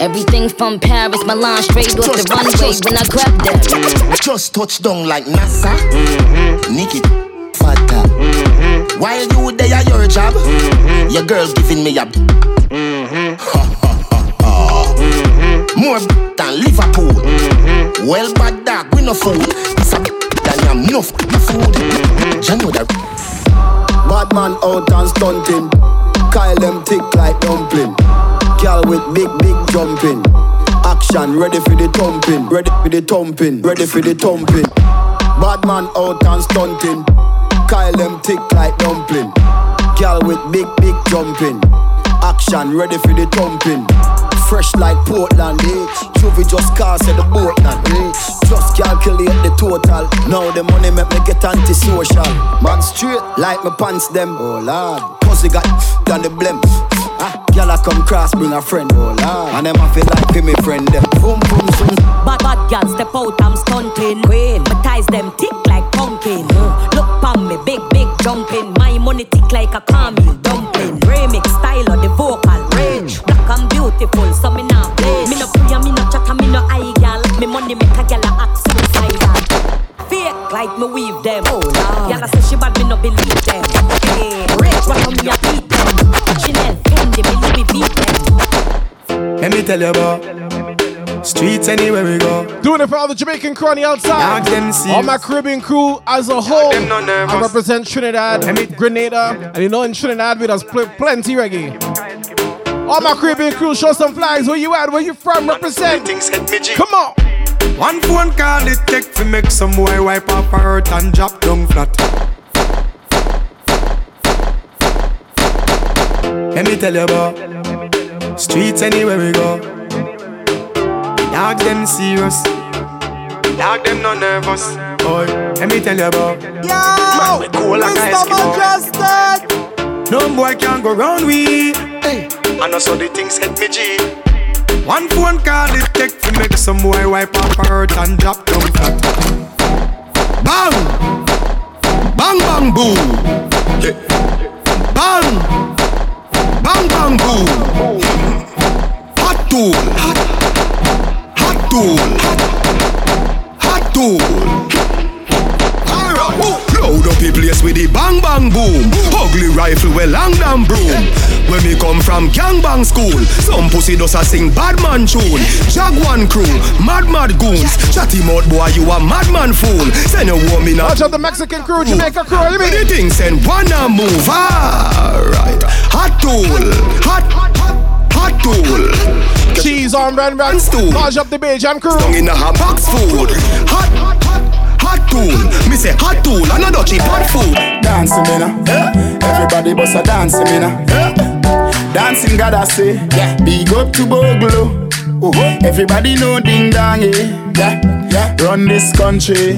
Everything from Paris, Milan straight off the runway when I grab them. Just touch down like NASA. Nicki Fata. While you there at your job, your girl giving me a. More than Liverpool. Well bad dog, we no fool. I'm no f***ing food. You know that. Bad man out and stunting. Kyle them thick like dumpling. Girl with big, big jumping. Action, ready for the thumping. Ready for the thumping. Ready for the thumping. Bad man out and stunting. Kyle them thick like dumpling. Girl with big, big jumping. Action, ready for the thumping. Fresh like Portland, eh? Juvie just cast at the Portland, eh? Just calculate the total. Now the money make me get antisocial. Man straight like my pants them. Oh lord, pussy got than the blem. Ah, y'all a come cross, bring a friend. Oh lord, and them a feel like me friend them. Boom boom boom. Bad bad girl step out, I'm stunting. Queen, my ties them thick like pumpkin. Uh, look pon me, big big jumping. My money thick like a caramel dumpling. Remix style of the vocal range. I'm beautiful, so me not play. Me no play, me no chat, me no eye, gal. Me money make a gal act suicidal. Fake like me weave them. Oh no, gal say she bad, me no believe them. Hey, rich, what come me a beat them? Chanel, Fendi, me Louis beat them. Let me tell you about streets anywhere we go. Doing it for all the Jamaican crew on the outside. All my Caribbean crew as a whole. I represent Trinidad, Grenada, and you know in Trinidad we does pl- plenty reggae. All my Caribbean crew, show some flags. Where you at? Where you from? Represent. Come on. One phone call it take to make some boy wipe up her hurt and drop down flat. Let me tell you about streets anywhere we go. Dog them serious. Dog them not nervous. Boy, let me tell you about. Yo, we cool like a Eskimo. No boy can go round we. Hey. And also the things hit me G. One phone call it take to make some boy wipe up hurt and drop down flat. Bang! Bang bang boom! Yeah. Bang! Bang bang boom! Hot tool! Hot, hot tool! Hot tool! Alright! Load up the place with the bang bang boom! Ugly rifle with long damn broom! When we come from gangbang school, some pussy does a sing bad man tune. Jaguan crew, mad mad goons. Chatty mouth boy, you a madman fool. Send a woman out. Watch out the Mexican crew, Jamaica crew, you mean? The thing send one and move. Alright. Hot tool. Hot, hot tool. Cheese on ran ran stool. Marge up the Bajan crew. Stung in a hot box food. Hot, hot, hot, hot tool. Me say hot tool, another cheap hot food. Dancing me now. Everybody bust a dancing me now. Dancing God I say, yeah. Big up to Boglo. Uh-huh. Everybody know ding dong, yeah. Yeah. Yeah. Run this country.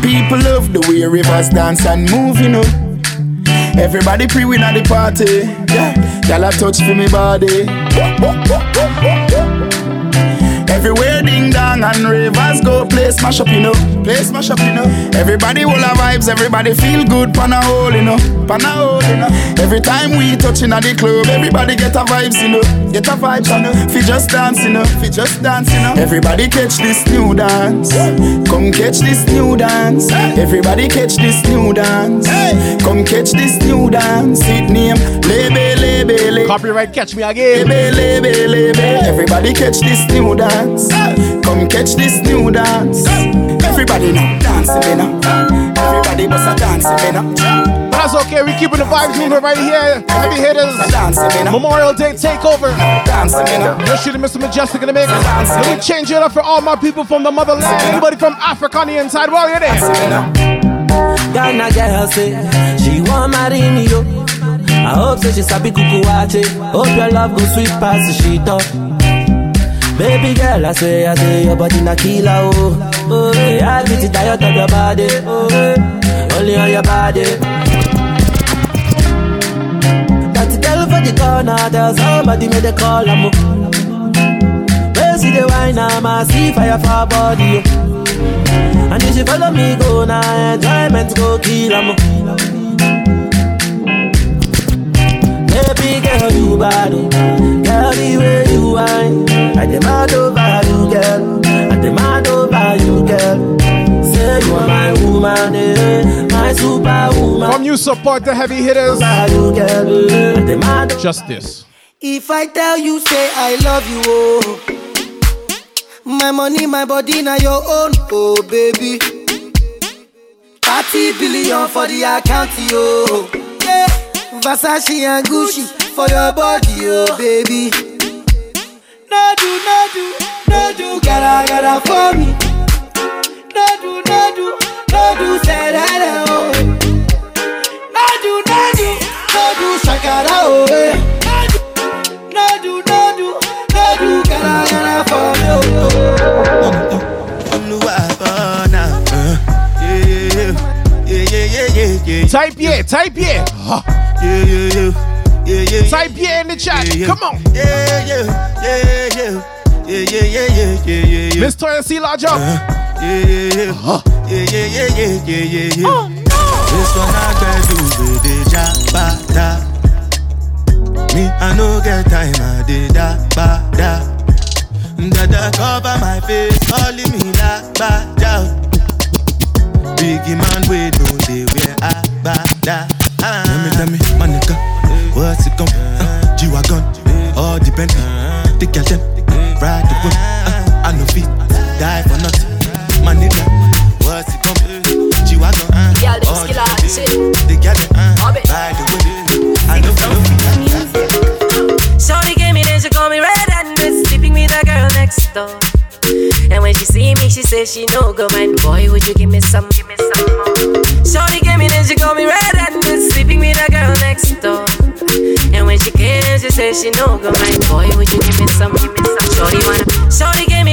People love the way rivers dance and move, you know. Everybody pre-win at the party. Yeah. Y'all a touch for me body. Everywhere ding dong and rivers go play smash up, you know. Play smash up, you know. Everybody will have vibes, everybody feel good, pana hole, you know. Pana hole, you know. Every time we touching at the club, everybody get a vibes, you know. Get a vibes, you know. Fi just dance, you know. Fi just dance, you know. Everybody catch this new dance. Come catch this new dance. Everybody catch this new dance. Come catch this new dance. It name Lebe Lebe Lebe. Copyright catch me again. Lebe Lebe Lebe. Everybody catch this new dance. Come catch this new dance. Everybody now dancing now. Everybody was a dancing now. That's okay. We keeping the vibes moving right here. Heavy hitters. Memorial Day takeover. This shit is Mister Mejustik in the mix. Let me change it up for all my people from the motherland. Anybody from Africa on the inside, while you're there. Ghana girl say she want marry me yo. I hope so she's happy kukuwache. Hope your love go sweet past the sheet up. Baby girl, I say, I say, your body na killer, oh. Oh, hey, I'll be tired of your body, oh, hey. Only on your body. That girl for the corner, there's somebody made a call, I'm up. Where see the wine, I'm a see fire for her body, oh. And if she follow me, go now, enjoyment go kill, I'm up. Baby girl, you bad, oh. Girl, the way you wine. I demand over you, girl. I demand over you, girl. Say you are my woman, eh? My superwoman. From you support the heavy hitters. Just this. If I tell you, say I love you, oh. My money, my body, now your own, oh baby. thirty billion for the account, oh. Yeah. Versace and Gucci for your body, oh baby. No do, no do, no do, gotta, gotta for me. No do, no do, no do, say that, oh. No do, no do, no do, shakara, oh, eh. No do, no do, no do, gotta, gotta for me, oh. Oluwa, now, yeah, yeah, yeah, yeah, yeah, yeah. Type yeah, type yeah. Yeah, yeah, yeah. Yeah, yeah, yeah. Type yeah in the chat. Yeah, yeah. Come on. Yeah, yeah, yeah, yeah, yeah, yeah, yeah, yeah, yeah, yeah, yeah. Miss Toya C Lodge up. Uh, yeah, yeah, yeah, uh-huh. Yeah, yeah, yeah, yeah, yeah, yeah, yeah. Oh no. This one I can do with the jabata. Me I no get time I did that ba da. Dada cover my face, calling me la ba da. Biggie man we don't they wear a ba da. Let me tell me, my nigga. What's it come? Uh, G-Wagon, all the Bentley. Take your time, ride the boat. Uh, I no feet, die for nothing. My nigga, what's it come? G-Wagon, uh, all the Bentley. Take your time, ride the boat. I no feet. Shorty gave me then she call me red-handed, sleeping with the girl next door. And when she see me, she say she no go mind. Boy, would you give me some, give me some more. Shorty gave me then she call me red-handed, sleeping with the girl next door. And when she came, she said she no go mind. Boy, would you give me some, give me some. Shorty wanna, shorty gave me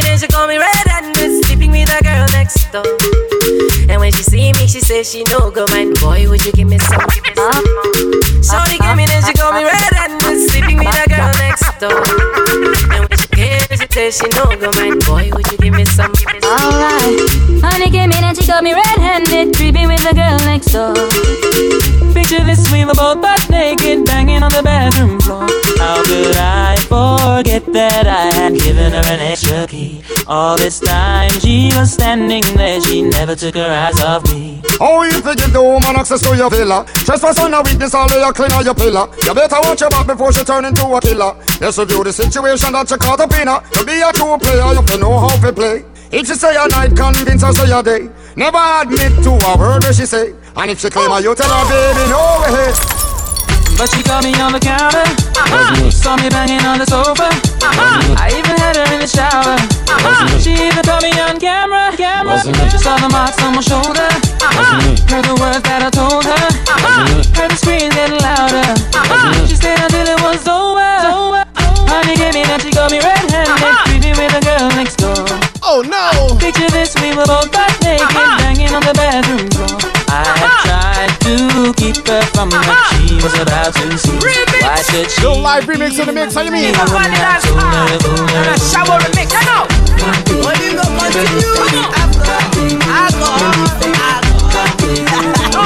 say she no go man. Boy, would you give me some? Shorty gave me, then she called me red and sleeping with a girl next door. And when she gave me, she said she no go man. Boy, would you give me some? Alright, honey gave me, then she called me red-handed, creeping with a girl next door. Picture this, we were both butt naked, banging on the bathroom floor. How could I forget that I had given her an extra key? All this time she was standing there, she never took her eyes off me. How you think you give the woman access to your villa? Trespass on a witness, all of your cleaner, your pillar. You better watch your back before she turn into a killer. Let's review the situation that you caught up in her. To be a true player, you have to know how to play. If she say a night, convince her say a day. Never admit to a word where she say. And if she claim her, you tell her, baby, no way. But she caught me on the counter. Uh-huh. She saw me banging on the sofa. Uh-huh. I even had her in the shower. Uh-huh. She even caught me on camera. camera. She saw the marks on my shoulder. Uh-huh. Heard the words that I told her. Uh-huh. Heard the screams getting louder. Uh-huh. She stayed until it was over. over. Honey gave me that, she caught me red-handed, uh-huh. creepy with a girl next door. Oh no! Picture this, we were both butt naked, uh-huh. banging on the bathroom floor. I had tried to keep her from what she was about to see. Remix. Why should she? Little live remix of the mix, how you mean? I'm on the last time. Shower the mix, I know. What you gonna continue? I go, I go, I go.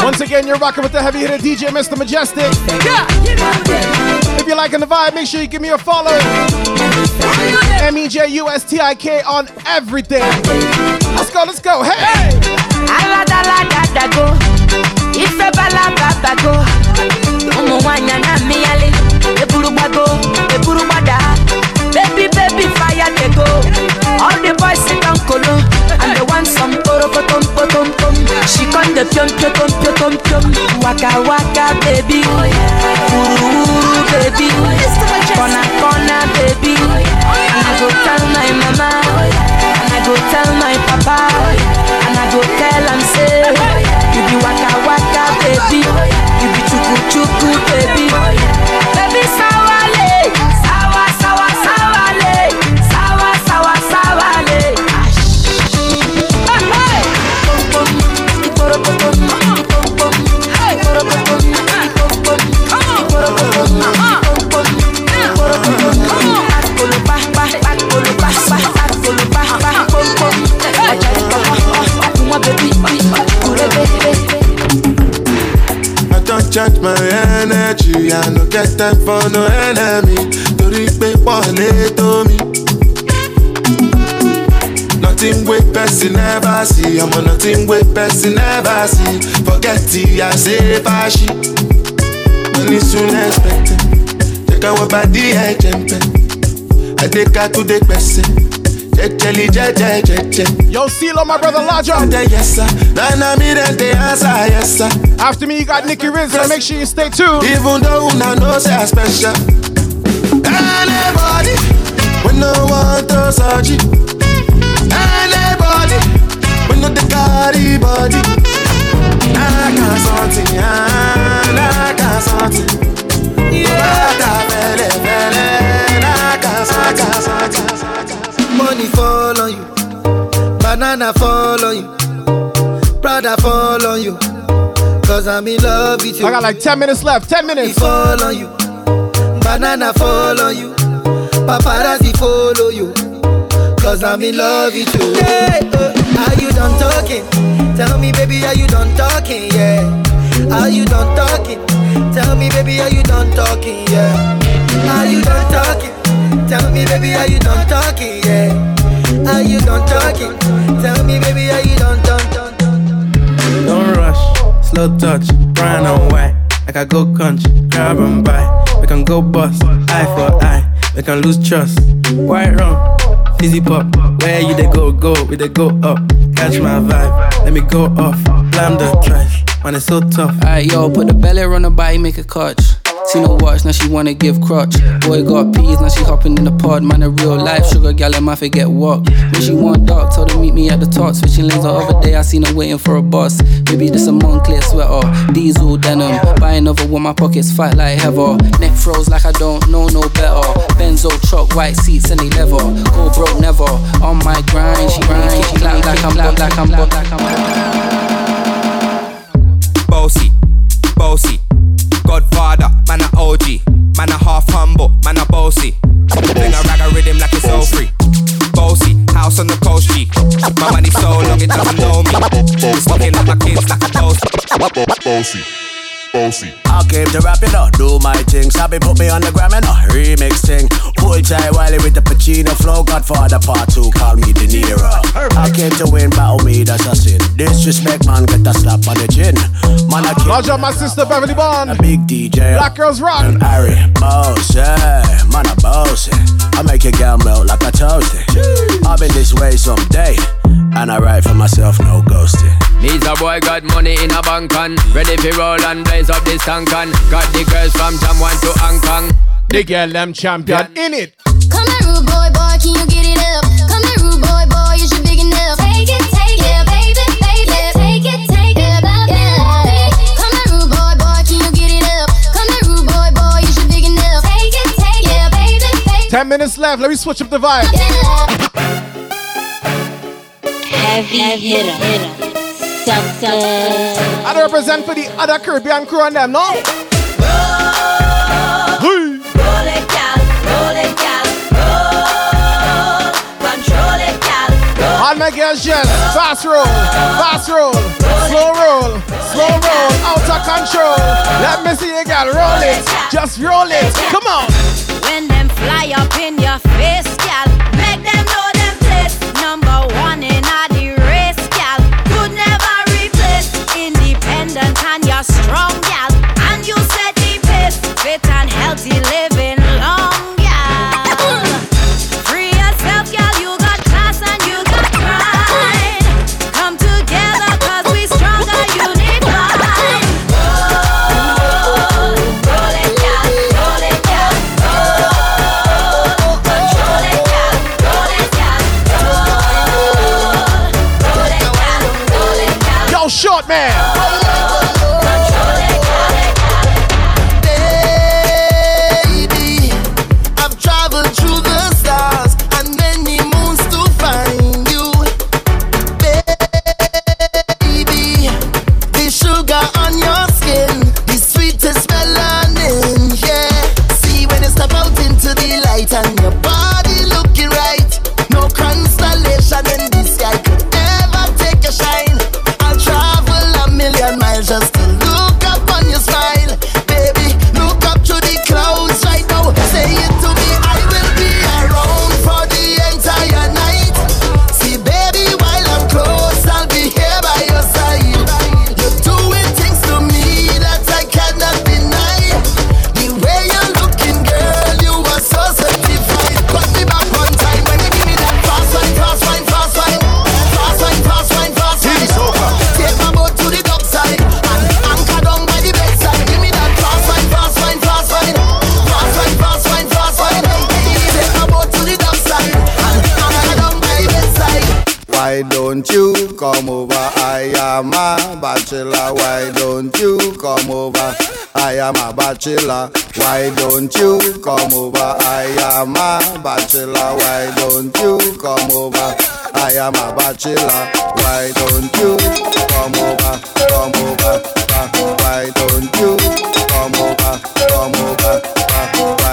Once again, you're rocking with the heavy hitter D J, Mister Mejustik. Yeah. If you're liking the vibe, make sure you give me a follow. M E J U S T I K on everything. Let's go, let's go, hey! Alada la da da go, ife bala baba go. Umu wanya na miyale, eburu bago, eburu bada. Baby baby fire they go, all the boys sit down kolo, and they want some toro tom tom tom. She come the pion pion pion pion pion. Waka waka baby, ooh baby, corner corner baby. And I go tell my mama, and I go tell my papa. Go tell and say, you be waka waka baby, you be chuku chuku baby, baby sawale, sawa sawa sawale, sawa sawa sawale. Hey, pom pom, poro pom, pom pom, hey, poro pom, pom, come on, poro pom, pom pom, poro pom, come on, akolo pa pa, akolo pa pa, akolo pa pa, pom pom. I don't charge my energy, I don't get time for no enemy. To repay what they told me. Nothing with person never see, I'm on nothing with person never see. Forget the I say fashi. Money soon expected. Check out what body I jump in. I take her to the person. Yo, Silo, my brother Lajo. Yes, sir. Yes, sir. After me, you got Nicki Riz, so make sure you stay tuned. Even though I know say I special. Anybody, we no want to search it. Anybody, we know the body body. I can't sort it, I can't sort it. Yeah, I can't sort it. Money fall on you, banana fall on you, brother fall on you, cause I'm in love with you. I got like ten minutes left, ten minutes. He fall on you, banana fall on you, paparazzi follow you, cause I'm in love with you. Hey, uh, are you done talking? Tell me baby, are you done talking? Yeah. Are you done talking? Tell me baby, are you done talking? Yeah. Are you done talking? Tell me baby, are you done talking? Yeah. Are you done talking? Tell me baby, are you done done done? Don't rush, slow touch, brown and white. I can go crunch, grab and buy. We can go bust, eye for eye. We can lose trust, white rum, fizzy pop. Where you they go, go, we they go up. Catch my vibe, let me go off. Blam the trash, man it's so tough. Alright yo, put the belly on the body, make a clutch. Seen her watch, now she wanna give crutch. Boy got peas, now she hopping in the pod. Man a real life sugar gal, I might forget walk. When she want dark, told her meet me at the top. Switching lanes the other day, I seen her waiting for a bus. Maybe this a Moncler sweater, diesel denim. Buy another one, my pockets fight like heather. Neck froze like I don't know no better. Benzo truck, white seats and they leather. Go broke never, on my grind. She grind, she clap like I'm, like I'm, like I'm, like I'm, like I'm, like I'm. don't know me. Looking at my kids like a bossy. Bossy. I came to rap, you know, do my thing. Sabi put me on the gram, you know, remixing. Full tie Wiley with the Pacino flow. Godfather part two, call me De Niro. I came to win, battle me, that's a sin. Disrespect, man, get a slap on the chin. Man, I came to my sister, Beverly Bond. A big D J. Black girls rock. I'm Harry Bossy, man, I'm bossy. I make a girl melt like a toasty. I've been this way someday. And I write for myself, no ghosting. Needs a boy, got money in a bank on. Ready for roll and blaze up this tank on. Got the girls from Jamwan to Hong Kong. The girl, them champion, yeah. In it. Come here, rude boy, boy, can you get it up? Come here, rude boy, boy, you should big enough. Take it, take it, yeah, baby, baby, yeah. Take it, take it, yeah, baby. Come here, rude boy, boy, can you get it up? Come here, rude boy, boy, you should big enough. Take it, take it, yeah, baby, baby. Ten minutes left, let me switch up the vibe. Yeah. Heavy hitter, I don't represent for the other Caribbean crew and them, no? Roll, hey. Roll it, gal, roll it, gal, roll, control it, gal, roll. All my girls, yes, fast roll, fast roll, slow roll, slow roll, out of control. Let me see you, gal, roll it, just roll it, come on. When them fly up in your face, gal, make them know them place number one in our. And you're strong, gal. And you said the best, fit and healthy living long, gal. Free yourself, gal, you got class and you got pride. Come together, cause we stronger, unified. Roll, roll it, gal, roll it, gal, roll. Control it, gal, roll it, gal, roll. Roll it, gal, roll it, gal. Yo, short man! Bachelor, why don't you come over? I am a bachelor, why don't you come over? I am a bachelor, why don't you come over? Come over, why don't you come over? Come over.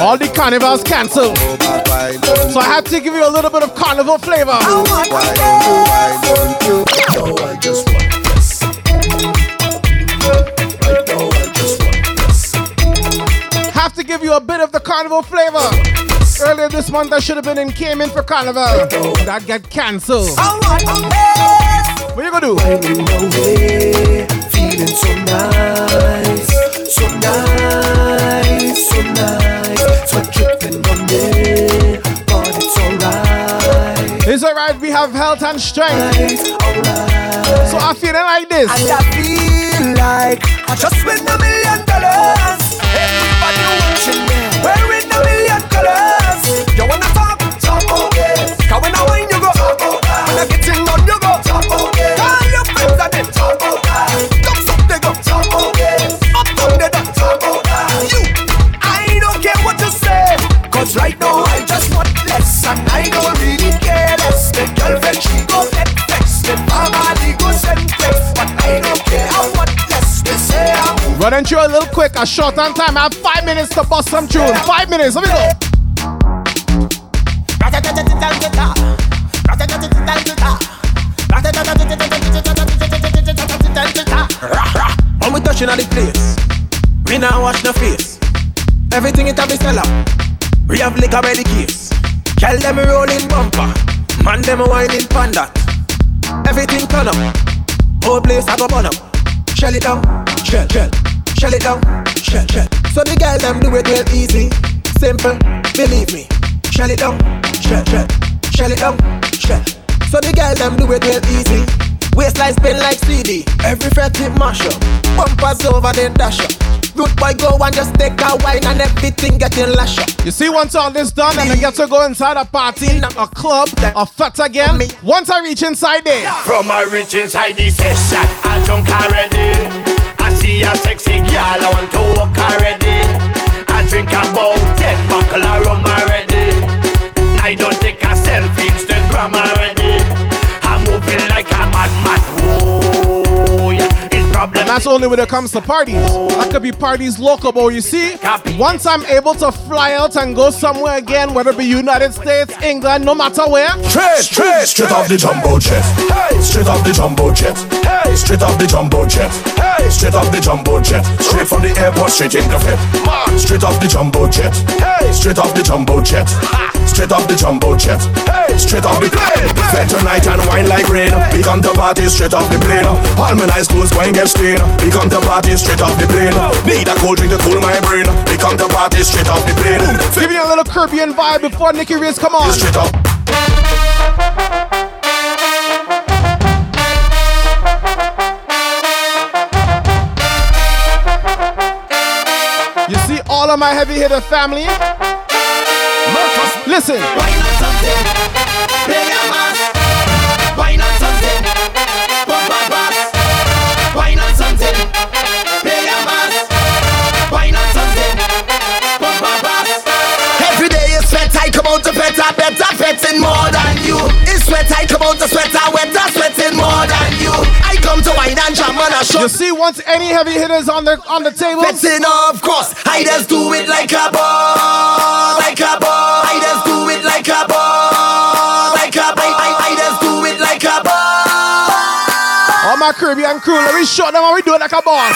All the carnivals cancelled, so I had to give you a little bit of carnival flavor. Why don't you? Why don't you? No, I just want. To give you a bit of the carnival flavor. Earlier this month, I should have been in Cayman for carnival. That got cancelled. What you gonna do? Feeling so nice, so nice, so nice. So tripping one day, but it's alright. It's alright. We have health and strength. So I'm feeling like this. And I feel like I just win a million dollars. Everybody watching me, wearing a million colors. You wanna talk, talk okay. Cause when I wine you go talk okay. When I get in on you go talk okay. Call your friends and them talk okay. Thumbs up they go talk okay. Up down they don't talk okay. You, I don't care what you say. Cause right now I just want less. And I don't really care less. The girl when she go get text. The family go send text. But I don't care how much less they say I. Running through a little quick, a short on time. I have five minutes to bust some tune. Five minutes, let me go. rush in the place. Me not wash no face. Everything it a be sell out. We have liquor by the case. Tell them rolling bumper. Man them whining panda. Everything turn up. Whole place I go burn up. Shell it down, shell, shell. Shell it down, shell, shell. So the girl them do it well easy. Simple, believe me. Shell it down, shell, shell. Shell it down, shell. So the girl them do it well easy. Waistline spin like C D. Every fret hit mash up. Bumpers over they dash up. Good boy go and just take a wine and everything getting lash up. You see, once all this done and I get to go inside a party, a club, a fat again. Once I reach inside there. From I reach inside this session, I drunk already. I see a sexy girl, I want to walk already. I drink about ten buckle of rum already. I don't take a selfie, Instagram already. Moving like a madman. Oh, yeah. It's problem. And that's only when it comes to parties. That could be parties local, but you see, once I'm able to fly out and go somewhere again, whether it be United States, England, no matter where. Straight, straight, straight off the jumbo jet. Hey, straight off the jumbo jet. Hey, straight off the jumbo jet. Hey, straight off the jumbo jet. Straight from the airport, straight in the fit. Straight off the jumbo jet. Hey, straight off the jumbo jet. Straight off the jumbo jet. Hey, straight off the plane. Fed tonight and wine like rain. Pick on the party straight off the plane. All my nice clothes going get stained. Pick on the party straight off the plane. Need a cold drink to cool my brain. Pick on the party straight off the plane. Give me a little Caribbean vibe before Nicki Riz come on. Straight up. You see all of my heavy hitter family. Listen. Why not something? Play a mass. Why not something? Bump a bass. Why not something? Play a mass. Why not something? Bump a bass. Every day is sweat, I come out to better, better, sweating more than you. It's sweat, I come out to sweater, wetter, sweating more than you. I come to wine and jam and I show. You see, once any heavy hitters on the on the table. Sweating, of course. I just do it like a boss, like a boss. Caribbean crew, let me show them how we do it like a boss.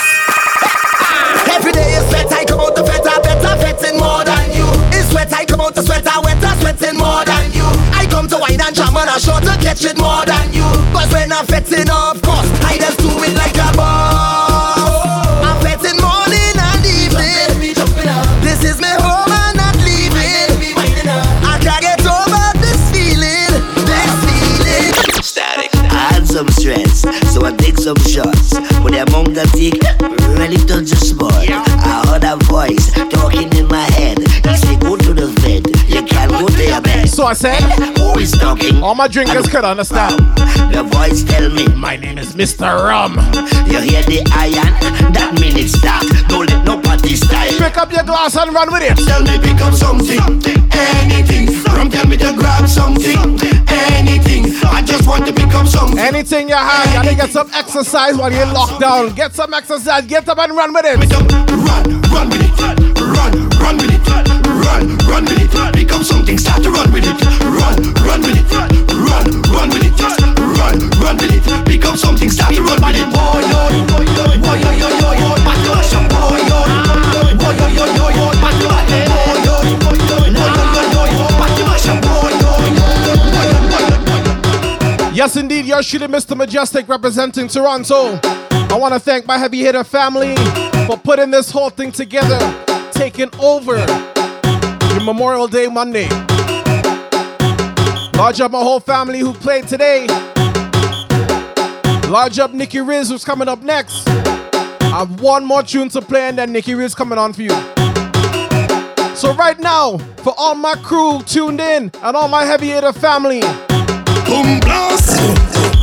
Every day is sweat, I come out to better, better, sweating more than you. It's sweat, I come out to sweater, wetter, sweating more than you. I come to wine and jam and I show to catch it more than you. Cause when I'm fetting, of course, I just do it like a boss. I'm fetting morning and evening. This is my home and not leaving. I can't get over this feeling, this feeling. Static. I had some stress. So I take some shots, but the amount I take really touch the spot. I heard a voice talking in my head. He said, go to the vet, you can't go to your bed. So I said, who is talking? All my drinkers could understand. Um, the voice tell me, my name is Mister Rum. You hear the iron? That means it's dark. Don't let nobody style. Pick up your glass and run with it. Tell me pick up something, anything. Rum tell me to grab something, anything. I just want to pick up something. Anything you have, you get some exercise while you're locked down. Get some exercise, get up and run with it. Run, run with it. Run, run with it. Run, run with it. Pick up something, start to run with it. Run, run with it. Run, run with it. Run, run with it. Pick up something, start to run with it. Boy, yo, yo, yo, yo, yo, yo, yo, yo, boy, yo, yo, yo, yo, yo, yes, indeed, you're shooting Mister Mejustik representing Toronto. I want to thank my heavy hitter family for putting this whole thing together, taking over your Memorial Day Monday. Large up my whole family who played today. Large up Nicki Riz, who's coming up next. I have one more tune to play, and then Nicki Riz coming on for you. So right now, for all my crew tuned in and all my heavy hitter family. Boom blast,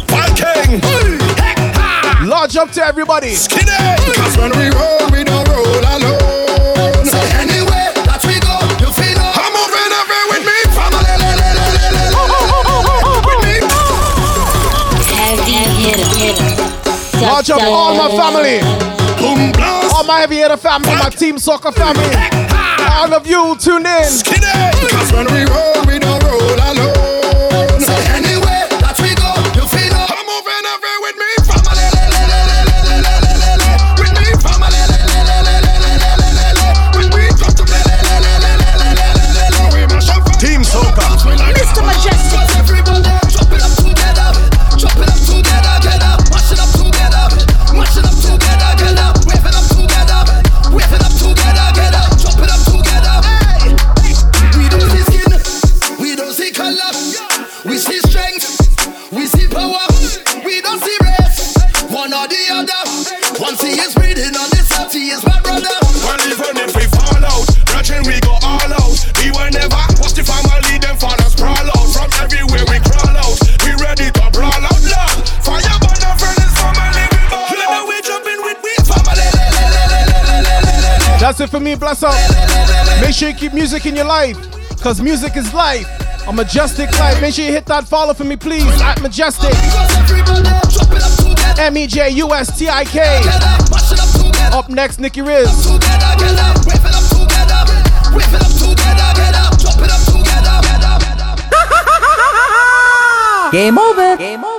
Viking, large up to everybody. Skinny, cause when we roll, we don't roll alone. So anywhere that we go, you feel it. I'm moving away with me, family. With me. Heavy hitter, large up all my family. Boom blast, all my heavy hitter family, my team soccer family. All of you tuned in. Skinny, cause when we roll, we don't roll alone. So anywhere. With me, with me, We see strength, we see power, we don't see race. One or the other. Once he is breathing on this earth, he is my brother. Well, even if we fall out, nothing we go all out. We were never, what's the family, them fathers sprawl out. From everywhere we crawl out, we ready to brawl out now. Fire burn our friend and family, we ball out. You know we jumping with we family. That's it for me, bless up. Make sure you keep music in your life, cause music is life. A Mejustik life. Make sure you hit that follow for me, please. At Mejustik. M E J U S T I K. Up next, Nicki Riz. Game over. Game over.